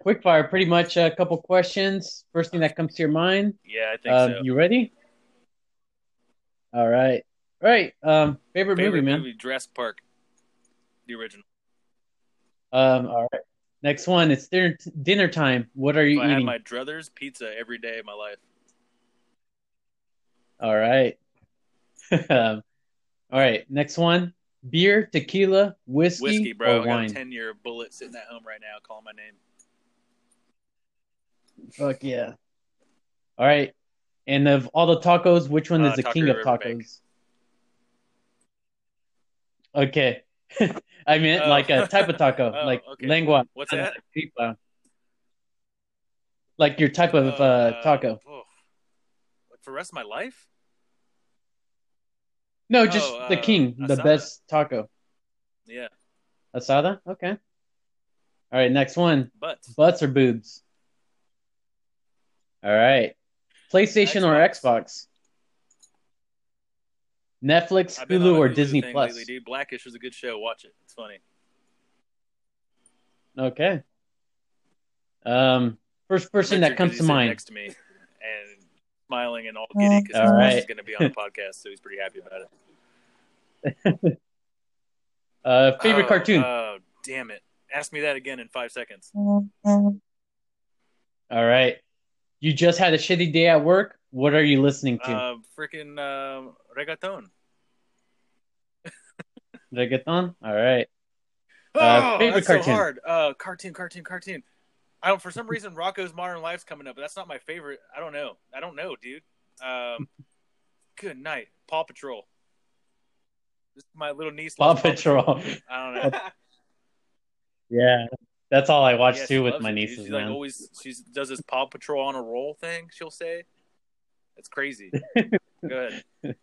Quick fire, pretty much a couple questions. First thing that comes to your mind. Yeah, I think so. You ready? All right. All right. Favorite movie, man. Jurassic Park, the original. All right. Next one. It's dinner time. What are you eating? I have my Druthers pizza every day of my life. All right. All right. Next one. Beer, tequila, whiskey, bro. Or wine? I got a 10-year bullet sitting at home right now calling my name. Fuck yeah. All right. And of all the tacos, which one is the king of Riverbank. Tacos? Okay. I meant like a type of taco, like lengua. What's that? Like your type of taco. Oh. For the rest of my life? No, just the king, the asada. Best taco. Yeah. Asada? Okay. All right, next one. Butts or boobs? All right. PlayStation or Xbox? Netflix, Hulu, or Disney Plus? Lately, Blackish was a good show. Watch it. It's funny. Okay. First person that comes to mind. Next to me. And smiling and all giddy because his boss is going to be on the podcast, so he's pretty happy about it. Favorite cartoon? Damn it. Ask me that again in 5 seconds. All right. You just had a shitty day at work. What are you listening to? Freaking reggaeton. Reggaeton? All right. Favorite cartoon? So hard. Cartoon. I don't. For some reason, Rocco's Modern Life's coming up, but that's not my favorite. I don't know, dude. Good night, Paw Patrol. This is my little niece. Paw Patrol. I don't know. Yeah, that's all I watch too with my nieces. She's like always. She does this Paw Patrol on a roll thing. She'll say, "It's crazy." Go ahead.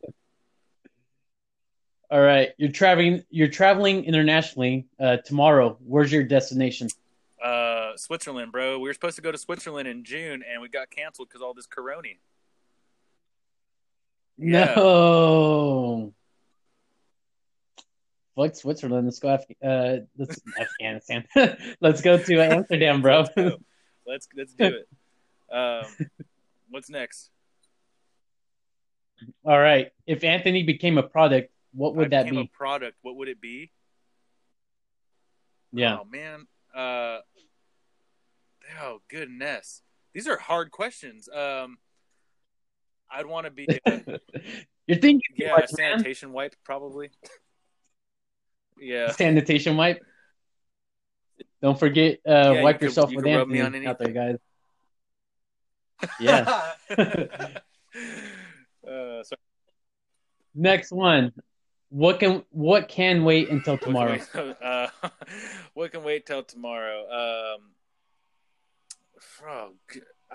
All right, you're traveling internationally tomorrow. Where's your destination? Switzerland, bro. We were supposed to go to Switzerland in June, and we got canceled because all this corona. Yeah. No. Fuck Switzerland. Let's go Afghanistan. Let's go to Amsterdam, bro. Let's do it. What's next? All right. If Anthony became a product, what would that be? A product. What would it be? Yeah. Oh man. Oh goodness, these are hard questions. I'd want to be You're thinking, yeah, like, a sanitation wipe, probably. Yeah, sanitation wipe. Don't forget, wipe yourself with Anthony out there, guys. Yeah. Sorry. Next one. What can wait until tomorrow? What can wait till tomorrow? I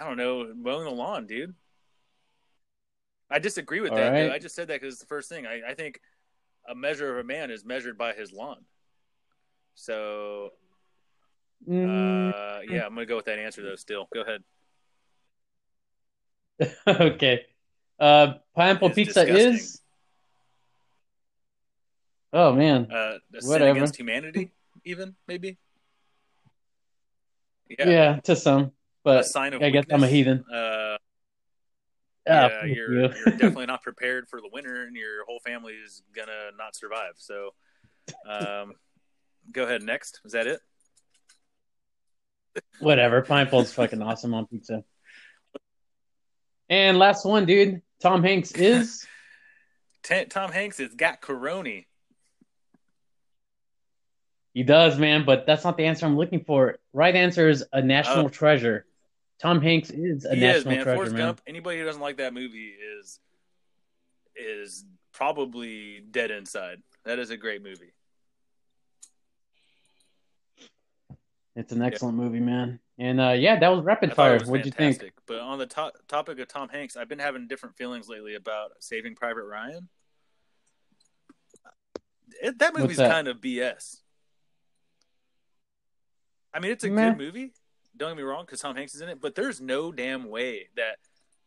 don't know. Mowing the lawn, dude. I disagree with that. Right. I just said that because it's the first thing. I think a measure of a man is measured by his lawn. So, yeah, I'm going to go with that answer, though, still. Go ahead. Okay. Pineapple pizza disgusting. Is? Oh, man. Whatever. Against humanity, even, maybe? Yeah, to some. But I guess I'm a heathen. Yeah, you're definitely not prepared for the winter, and your whole family is gonna not survive. So, go ahead. Next, is that it? Whatever. Pineapple's fucking awesome on pizza. And last one, dude. Tom Hanks is. Tom Hanks has got corona. He does, man. But that's not the answer I'm looking for. Right answer is a national treasure. Tom Hanks is a national treasure, Forrest Gump, anybody who doesn't like that movie is probably dead inside. That is a great movie. It's an excellent movie, man. And, that was Rapid Fire. What'd you think? But on the topic of Tom Hanks, I've been having different feelings lately about Saving Private Ryan. That movie's kind of BS. I mean, it's a good movie. Don't get me wrong, because Tom Hanks is in it, but there's no damn way that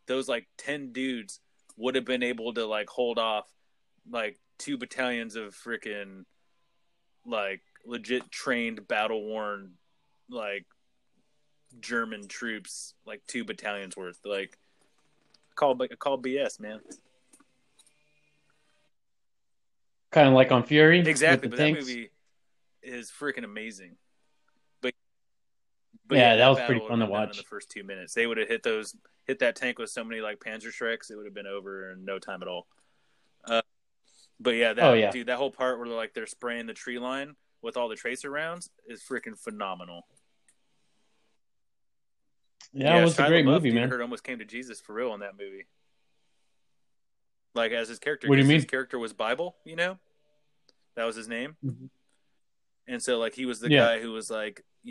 those, 10 dudes would have been able to, hold off, 2 battalions of freaking, legit trained, battle-worn, German troops, 2 battalions worth. Call BS, man. Kind of like on Fury? Exactly, but tanks. That movie is freaking amazing. But that was pretty fun to watch. In the first 2 minutes, they would have hit that tank with so many Panzer Shreks, it would have been over in no time at all. Dude, that whole part where they're spraying the tree line with all the tracer rounds is freaking phenomenal. Yeah, it was a great movie, man. Heard almost came to Jesus for real in that movie. As his character, what do you mean? His character was Bible, that was his name, and so he was the guy who was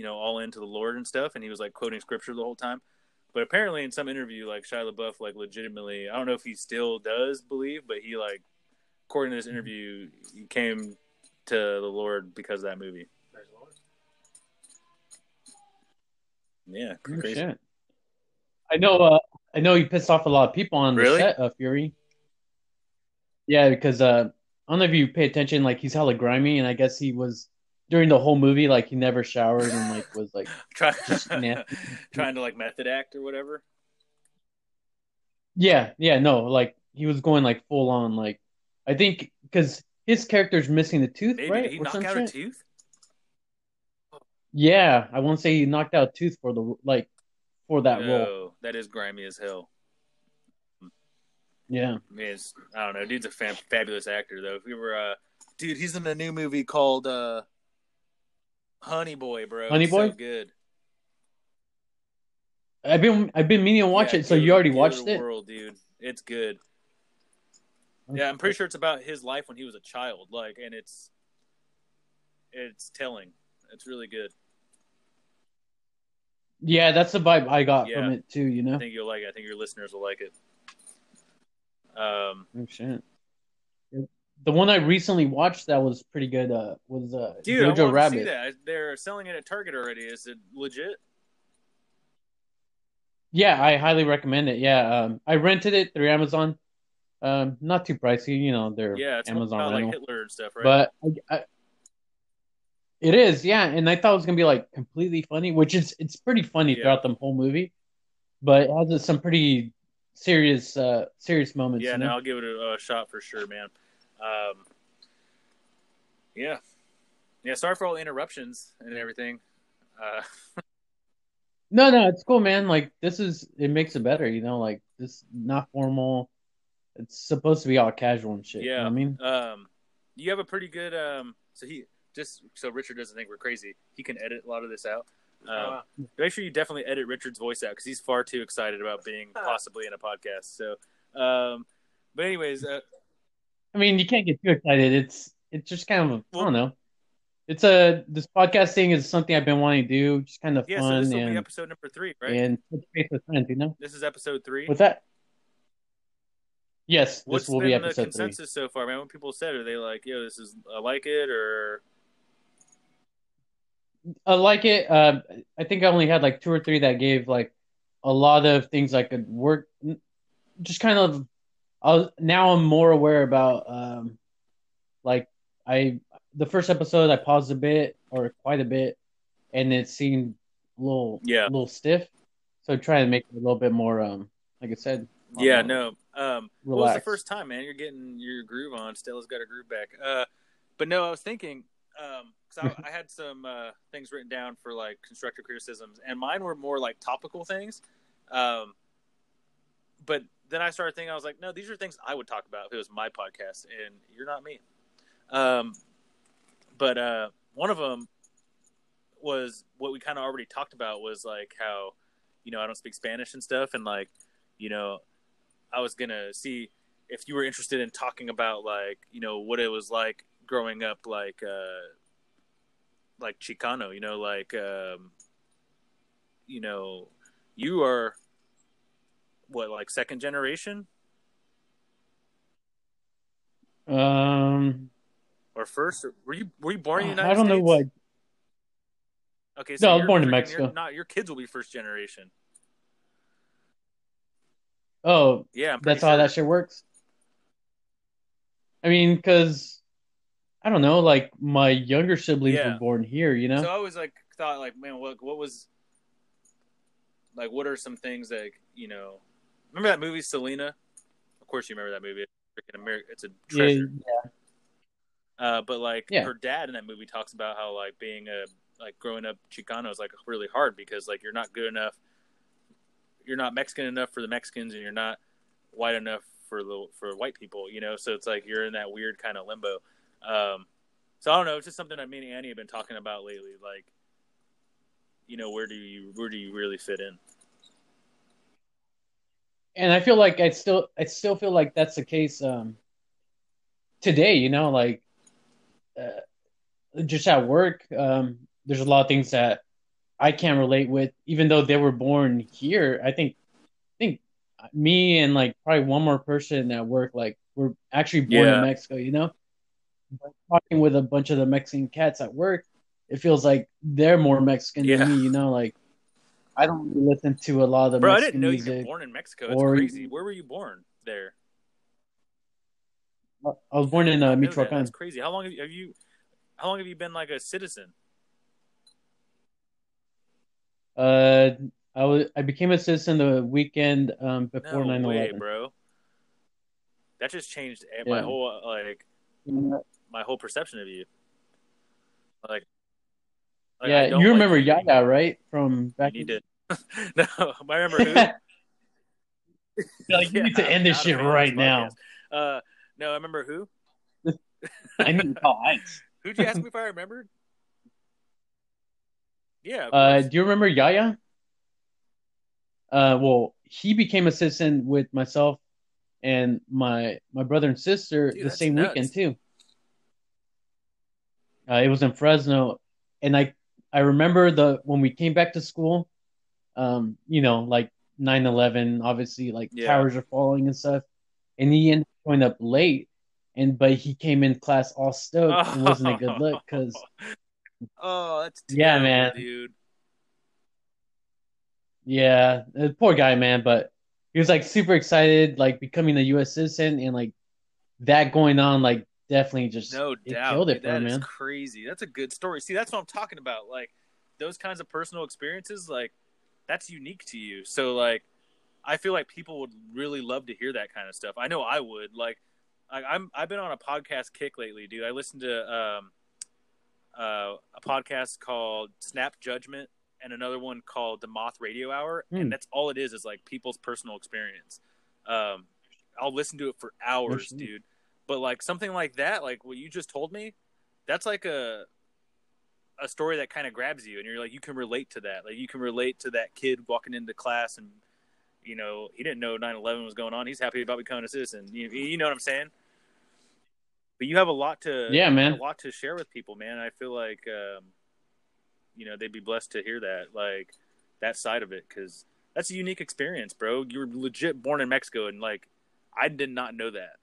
all into the Lord and stuff. And he was quoting scripture the whole time. But apparently in some interview, Shia LaBeouf, legitimately, I don't know if he still does believe, but he according to this interview, he came to the Lord because of that movie. Praise the Lord. Yeah. Crazy. Shit. I know he pissed off a lot of people on the set of Fury. Yeah. Because, I don't know if you pay attention, he's hella grimy, and I guess he was, during the whole movie, he never showered and was trying to method act or whatever. Yeah, no, he was going full on I think because his character's missing the tooth, maybe, right? Did he knock out a tooth? Yeah, I won't say he knocked out a tooth for the for that role. That is grimy as hell. Yeah, I mean, I don't know. Dude's a fabulous actor though. If we were, dude, he's in a new movie called. Honey Boy, bro. Honey Boy? So good. I've been meaning to watch it, so you already watched it? World, dude. It's good. Yeah, I'm pretty sure it's about his life when he was a child, and it's telling. It's really good. Yeah, that's the vibe I got from it too, I think you'll like it. I think your listeners will like it. Oh, shit. The one I recently watched that was pretty good was Jojo Rabbit. See that. They're selling it at Target already. Is it legit? Yeah, I highly recommend it. Yeah, I rented it through Amazon. Not too pricey, they're it's Amazon about, Hitler and stuff, right? But it is, yeah. And I thought it was gonna be completely funny, which is it's pretty funny throughout the whole movie, but it has some pretty serious moments. Yeah, I'll give it a shot for sure, man. Sorry for all the interruptions and everything. No, it's cool, man. It makes it better, this not formal. It's supposed to be all casual and shit. Yeah, you know what I mean, you have a pretty good. So he just so Richard doesn't think we're crazy. He can edit a lot of this out. Make sure you definitely edit Richard's voice out because he's far too excited about being possibly in a podcast. So, but anyways, I mean, you can't get too excited. It's just kind of I don't know. It's this podcast thing is something I've been wanting to do. Just kind of fun. So this will be episode number 3, right? And touch base with friends, you know. This is episode 3. What's that? Yes, this will be episode 3. What's been the consensus so far, man? What people said, are they like, yo, this is, I like it, or? I like it. I think I only had like 2 or 3 that gave like a lot of things I could work. Just kind of, now I'm more aware about like the first episode I paused a bit or quite a bit, and it seemed a little stiff. So trying to make it a little bit more, like I said. Well, it's the first time, man. You're getting your groove on. Stella's got her groove back. But no, I was thinking because I had some things written down for like constructive criticisms, and mine were more like topical things. But then I started thinking, I was like, no, these are things I would talk about if it was my podcast, and you're not me. But one of them was what we kind of already talked about, was like how, you know, I don't speak Spanish and stuff. And like, you know, I was going to see if you were interested in talking about like, you know, what it was like growing up, like Chicano, you know, like, you know, you are what, like second generation? Or first, or were you born in the United States? I don't know what. Okay, so no, I was born in Mexico. Your kids will be first generation. Oh, yeah, that's how that shit works. I mean, because I don't know, like my younger siblings were born here, you know. So I always like thought, like, man, what was, like, what are some things that, you know? Remember that movie Selena? Of course, you remember that movie. It's a treasure. Yeah. But like her dad in that movie talks about how like being a like growing up Chicano is like really hard because like you're not good enough, you're not Mexican enough for the Mexicans, and you're not white enough for white people, you know. So it's like you're in that weird kind of limbo. So I don't know. It's just something that me and Annie have been talking about lately. Like, you know, where do you really fit in? And I feel like I still feel like that's the case today, you know, like. Just at work, there's a lot of things that I can't relate with, even though they were born here. I think me and like probably one more person at work, like we're actually born in Mexico, you know. But talking with a bunch of the Mexican cats at work, it feels like they're more Mexican than me, you know. Like I don't really listen to a lot of the Mexican I didn't know music. You were born in Mexico. It's crazy. Where were you born there? I was born in Michoacán. That's crazy. How long have you been like a citizen? I became a citizen the weekend before 9/11. No way, bro. That just changed my whole my whole perception of you. Like yeah, you remember Yaya, right? From back. You did. No, I remember who. You need to end this shit right now. No, I remember who. I need to call Ice. Who'd you ask me if I remembered? Yeah. Do you remember Yaya? Well, he became a citizen with myself and my brother and sister the same weekend too. It was in Fresno, and I remember when we came back to school. You know, like 9/11, obviously, like towers are falling and stuff, and he ended up going up late. But he came in class all stoked and wasn't a good look because. Oh, that's terrible, man, dude. Yeah, poor guy, man. But he was like super excited, like becoming a U.S. citizen, and like that going on, like definitely just no doubt killed it for him, man. That's crazy. That's a good story. See, that's what I'm talking about. Like those kinds of personal experiences, like that's unique to you. So like, I feel like people would really love to hear that kind of stuff. I know I would like. I've been on a podcast kick lately, dude. I listened to a podcast called Snap Judgment and another one called The Moth Radio Hour, and that's all it is like people's personal experience. I'll listen to it for hours, dude. But like something like that, like what you just told me, that's like a story that kind of grabs you, and you're like, you can relate to that. Like you can relate to that kid walking into class and, you know, he didn't know 9/11 was going on. He's happy about becoming a citizen. You know what I'm saying? But you have a lot to, a lot to share with people, man. I feel like, you know, they'd be blessed to hear that, like that side of it, because that's a unique experience, bro. You were legit born in Mexico, and like, I did not know that,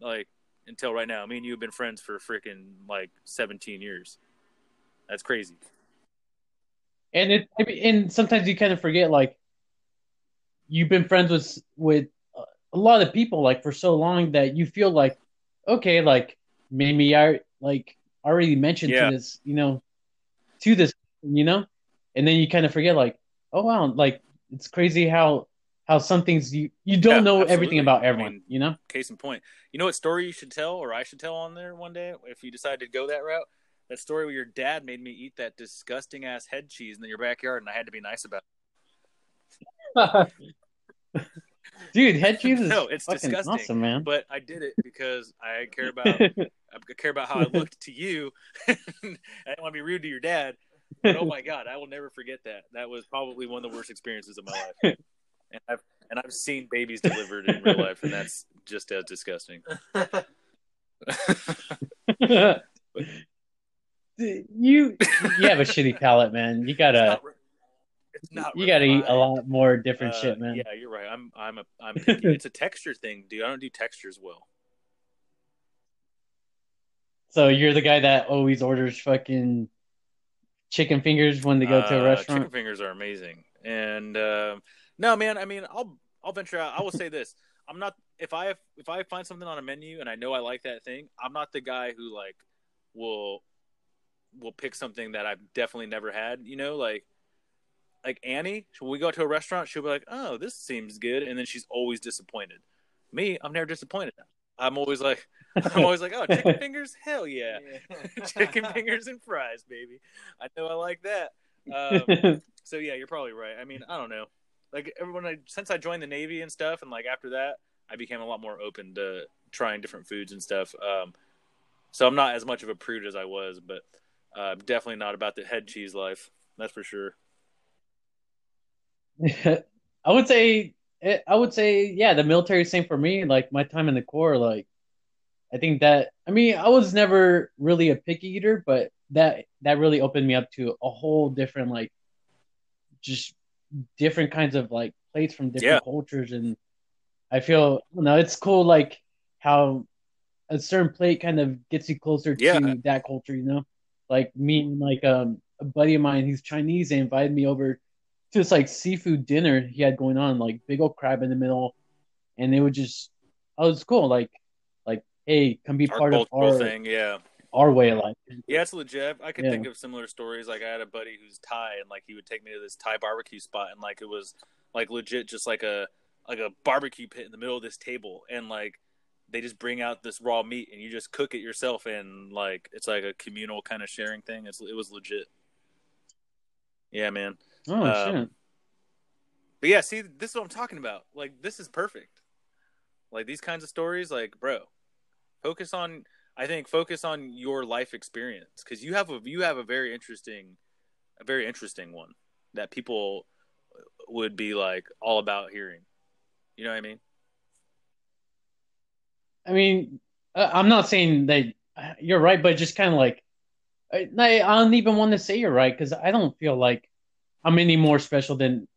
like until right now. Me and you have been friends for freaking like 17 years. That's crazy. And and sometimes you kind of forget, like, you've been friends with a lot of people like for so long that you feel like, okay, like maybe I like already mentioned to this, you know, and then you kind of forget, like, oh wow, like it's crazy how some things you don't know everything about everyone, you know. Case in point, you know what story you should tell, or I should tell on there one day if you decide to go that route. That story where your dad made me eat that disgusting ass head cheese in your backyard, and I had to be nice about it. Dude, head cheese is it's fucking disgusting, awesome, man. But I did it because I care about how I looked to you. I didn't want to be rude to your dad. But oh my god, I will never forget that. That was probably one of the worst experiences of my life. And I've seen babies delivered in real life, and that's just as disgusting. You have a shitty palate, man. You gotta eat a lot more different shit, man. Yeah, you're right. I'm picky. It's a texture thing, dude. I don't do textures well. So you're the guy that always orders fucking chicken fingers when they go to a restaurant. Chicken fingers are amazing, and no, man. I mean, I'll venture out. I will say this: I'm not if I find something on a menu and I know I like that thing, I'm not the guy who like will pick something that I've definitely never had, you know, like Annie, when we go to a restaurant, she'll be like, oh, this seems good. And then she's always disappointed. Me, I'm never disappointed. I'm always like, oh, chicken fingers. Hell yeah. Chicken fingers and fries, baby. I know I like that. So yeah, you're probably right. I mean, I don't know. Like everyone, since I joined the Navy and stuff, and like after that, I became a lot more open to trying different foods and stuff. So I'm not as much of a prude as I was, but definitely not about the head cheese life. That's for sure. I would say, yeah, the military, same for me. Like my time in the Corps, like I think that, I mean, I was never really a picky eater, but that really opened me up to a whole different, like just different kinds of like plates from different cultures. And I feel, you know, it's cool. Like how a certain plate kind of gets you closer to that culture, you know? Like me and like a buddy of mine, he's Chinese. They invited me over to this like seafood dinner he had going on, like big old crab in the middle, and they would just, oh, it's cool. Like hey, come be part of our thing, our way of life. Yeah, it's legit. I could think of similar stories. Like I had a buddy who's Thai, and like he would take me to this Thai barbecue spot, and like it was like legit, just like a barbecue pit in the middle of this table, and like. They just bring out this raw meat and you just cook it yourself. And like, it's like a communal kind of sharing thing. It was legit. Yeah, man. Oh, shit. But yeah, see, this is what I'm talking about. Like, this is perfect. Like these kinds of stories, like, bro, focus on your life experience. Cause you have a very interesting one that people would be like all about hearing. You know what I mean? I mean, I'm not saying that you're right, but just kind of like, I don't even want to say you're right because I don't feel like I'm any more special than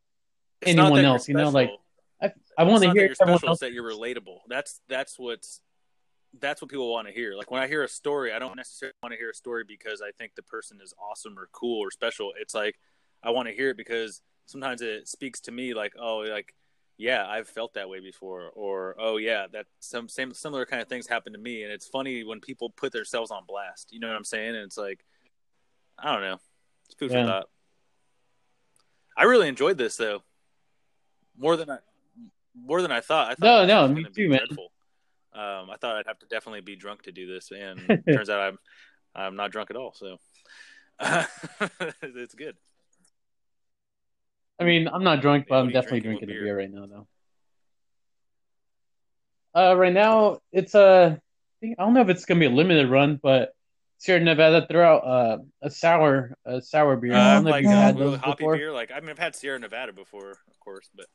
anyone else. You know, like I want to hear you're special. It's that you're relatable. That's what people want to hear. Like when I hear a story, I don't necessarily want to hear a story because I think the person is awesome or cool or special. It's like I want to hear it because sometimes it speaks to me. Like, oh, like. Yeah, I've felt that way before, or oh yeah, that some similar kind of things happen to me, and it's funny when people put themselves on blast. You know what I'm saying? And it's like, I don't know, it's food for thought. I really enjoyed this though, more than I thought. I thought it was me too, man. I thought I'd have to definitely be drunk to do this, and turns out I'm not drunk at all, so it's good. I mean, I'm not drunk, but I'm definitely drinking a beer right now, though. Right now, it's I don't know if it's gonna be a limited run, but Sierra Nevada threw out a sour beer. I don't know if you've had those hoppy before. Beer. I've had Sierra Nevada before, of course, but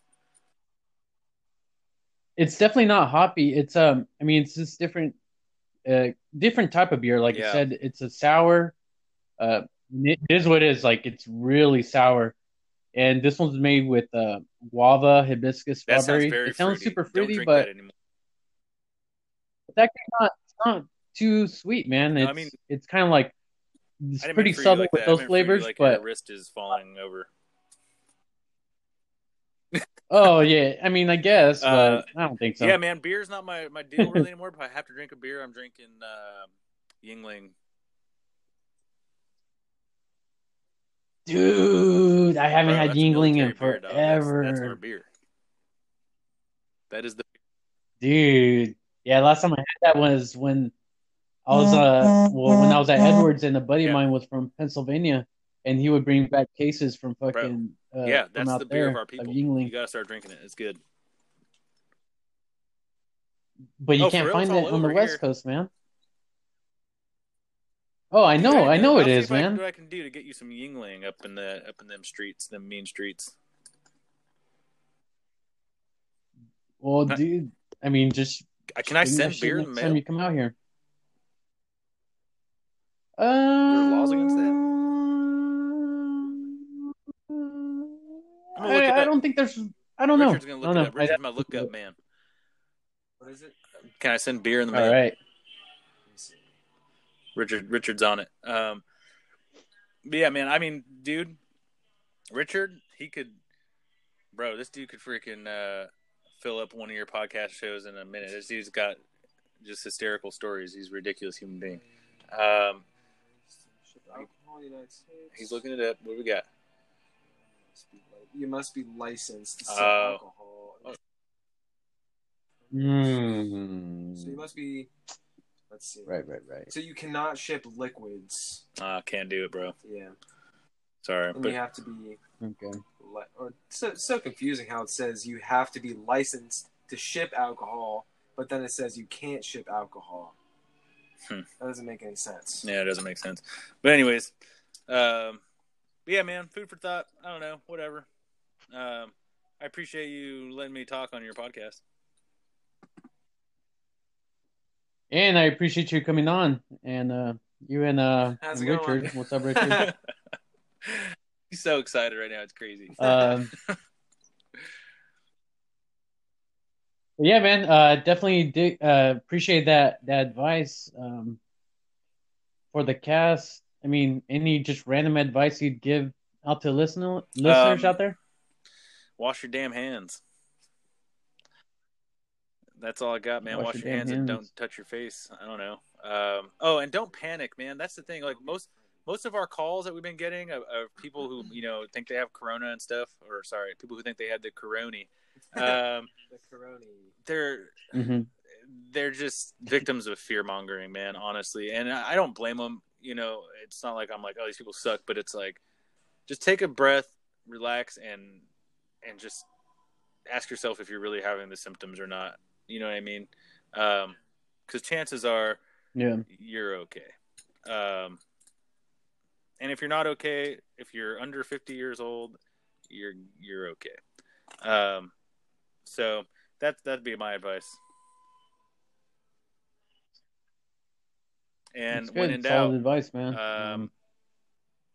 it's definitely not hoppy. It's it's just different type of beer. I said, it's a sour. It is what it is. It's really sour. And this one's made with guava, hibiscus, strawberry. It sounds super fruity, but it's actually not too sweet, man. It's it's kind of it's pretty subtle with those flavors. But wrist is falling over. Oh yeah, I guess, but I don't think so. Yeah, man, beer's not my deal really anymore. But I have to drink a beer. I'm drinking Yuengling. Dude, I haven't had Yuengling in forever. That's our beer. That is the beer. Dude. Yeah, last time I had that was when I was at Edwards, and a buddy of mine was from Pennsylvania, and he would bring back cases from fucking that's the beer of our people. You gotta start drinking it. It's good. But you can't find it on the West Coast, man. Oh, I know it is, man. What I can do to get you some Yuengling up in them streets, them mean streets. Well, dude, just can I send beer in the mail? Next time you come out here. There are laws against that. I don't think there's. I don't know. Richard's gonna look it up. Richard's my lookup man. What is it? Can I send beer in the mail? All right. Richard's on it. Yeah, man. Dude, Richard, this dude could freaking fill up one of your podcast shows in a minute. This dude's got just hysterical stories. He's a ridiculous human being. He's looking it up. What do we got? You must be licensed to sell alcohol. So you must be. Let's see. Right. So you cannot ship liquids. Can't do it, bro. Yeah. Sorry. And you have to be. Okay. So confusing how it says you have to be licensed to ship alcohol, but then it says you can't ship alcohol. That doesn't make any sense. Yeah, it doesn't make sense. But anyways, yeah, man, food for thought. I don't know, whatever. I appreciate you letting me talk on your podcast. And I appreciate you coming on. And you and Richard. Going? What's up, Richard? He's so excited right now. It's crazy. Yeah, man. Definitely appreciate that advice for the cast. Any just random advice you'd give out to listeners out there? Wash your damn hands. That's all I got, man. Wash your hands and don't touch your face. I don't know. And don't panic, man. That's the thing. Most of our calls that we've been getting of people who think they have corona and stuff, or sorry, people who think they have the corony. The corony. They're just victims of fear mongering, man. Honestly, and I don't blame them. It's not like I'm like, oh, these people suck, but it's like, just take a breath, relax, and just ask yourself if you're really having the symptoms or not. You know what I mean? Because chances are you're okay. And if you're not okay, if you're under 50 years old, you're okay. So that'd be my advice. And when in doubt, solid advice, man.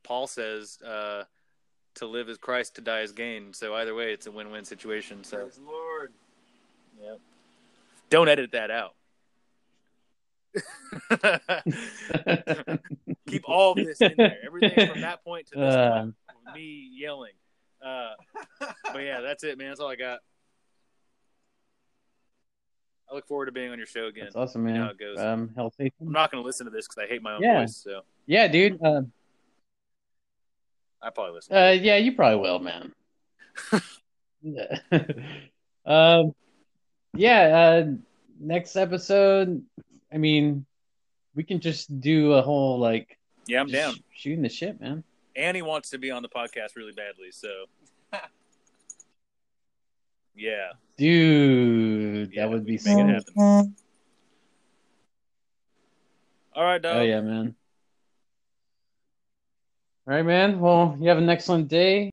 Paul says to live is Christ, to die is gain. So either way, it's a win-win situation. So praise Lord. Yep. Don't edit that out. Keep all of this in there. Everything from that point to this point. Me yelling. But yeah, that's it, man. That's all I got. I look forward to being on your show again. That's awesome, man. You know how it goes. Healthy. I'm not going to listen to this because I hate my own voice. So yeah, dude. I probably listen. Yeah, you probably will, man. Next episode, we can just do a whole I'm down. Shooting the shit, man. Annie wants to be on the podcast really badly, so yeah. Dude, yeah, that would be so. Make it happen. All right, Doug. Oh, yeah, man. All right, man. Well, you have an excellent day.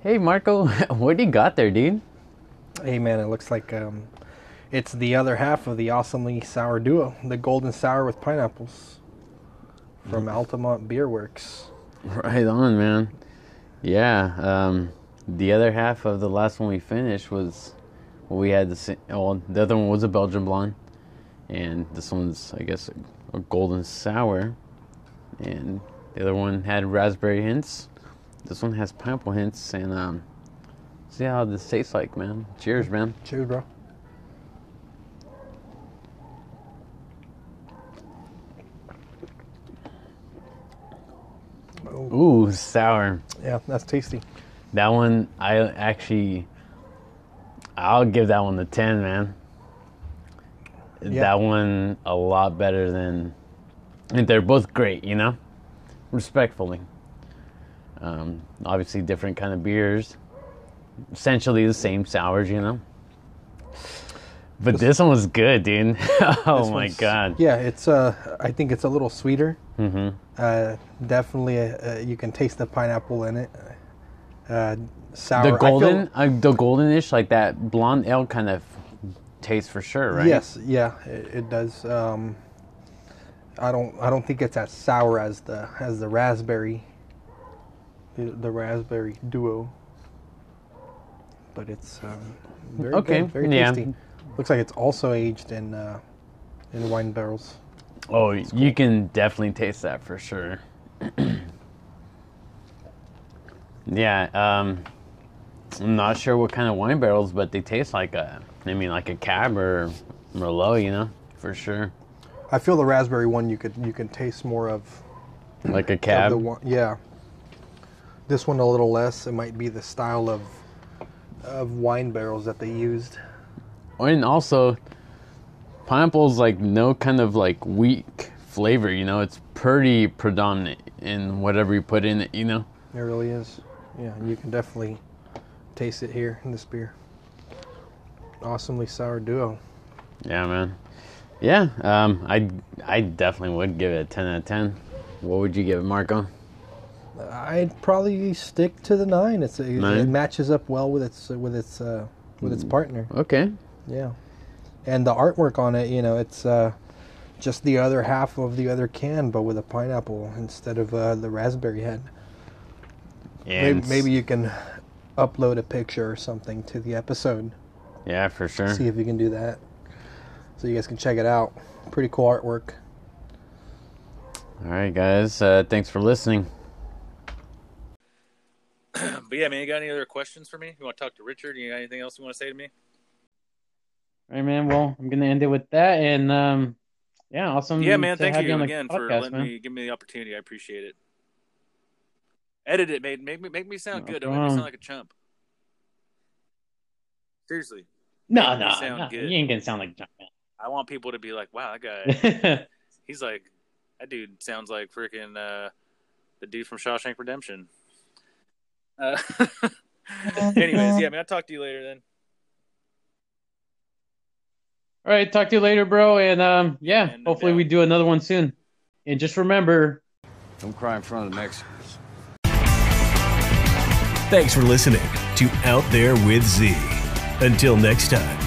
Hey, Marco. What do you got there, dude? Hey, man. It looks like it's the other half of the awesomely sour duo, the golden sour with pineapples from Altamont Beer Works. Right on, man. Yeah. The other half of the last one we finished was we had the other one was a Belgian blonde. And this one's, I guess, a golden sour. And the other one had raspberry hints. This one has pineapple hints. And see how this tastes like, man. Cheers, man. Cheers, bro. Ooh, sour. Yeah, that's tasty. That one, I'll give that one a 10, man. Yeah. That one a lot better than, and they're both great, you know, respectfully. Obviously different kind of beers, essentially the same sours, you know. But this one was good, dude. Oh my god! Yeah, it's I think it's a little sweeter. Mm-hmm. Definitely, you can taste the pineapple in it. Sour. The goldenish, like that blonde ale kind of. Taste for sure, right? Yes, yeah, it does. I don't think it's as sour as the raspberry, the raspberry duo, but it's very good, very tasty. Yeah. Looks like it's also aged in wine barrels. Oh, it's cool. You can definitely taste that for sure. Yeah, I'm not sure what kind of wine barrels, but they taste like a cab or Merlot, you know, for sure. I feel the raspberry one you can taste more of. Like a cab? Yeah. This one a little less. It might be the style of wine barrels that they used. And also, pineapple's like no kind of like weak flavor, you know. It's pretty predominant in whatever you put in it, you know. It really is. Yeah, and you can definitely taste it here in this beer. Awesomely sour duo. Yeah, man. Yeah, I definitely would give it a 10 out of 10. What would you give it, Marco? I'd probably stick to the 9. It matches up well with its partner. Okay. Yeah. And the artwork on it, you know, it's just the other half of the other can, but with a pineapple instead of the raspberry head. And maybe you can upload a picture or something to the episode. Yeah, for sure. See if you can do that, so you guys can check it out. Pretty cool artwork. All right, guys. Thanks for listening. But yeah, man, you got any other questions for me? You want to talk to Richard? You got anything else you want to say to me? All right, man. Well, I'm gonna end it with that, and yeah, awesome. Yeah, man. Thank you again for letting me give me the opportunity. I appreciate it. Edit it, mate. Make me sound good. Don't make me sound like a chump. Seriously. No. You ain't gonna sound like a chump, man. I want people to be like, wow, that guy. He's like, that dude sounds like freaking the dude from Shawshank Redemption. Anyways, yeah, man, I'll talk to you later then. All right, talk to you later, bro. And yeah, and hopefully we do another one soon. And just remember, don't cry in front of Mexicans. Thanks for listening to Out There with Z. Until next time.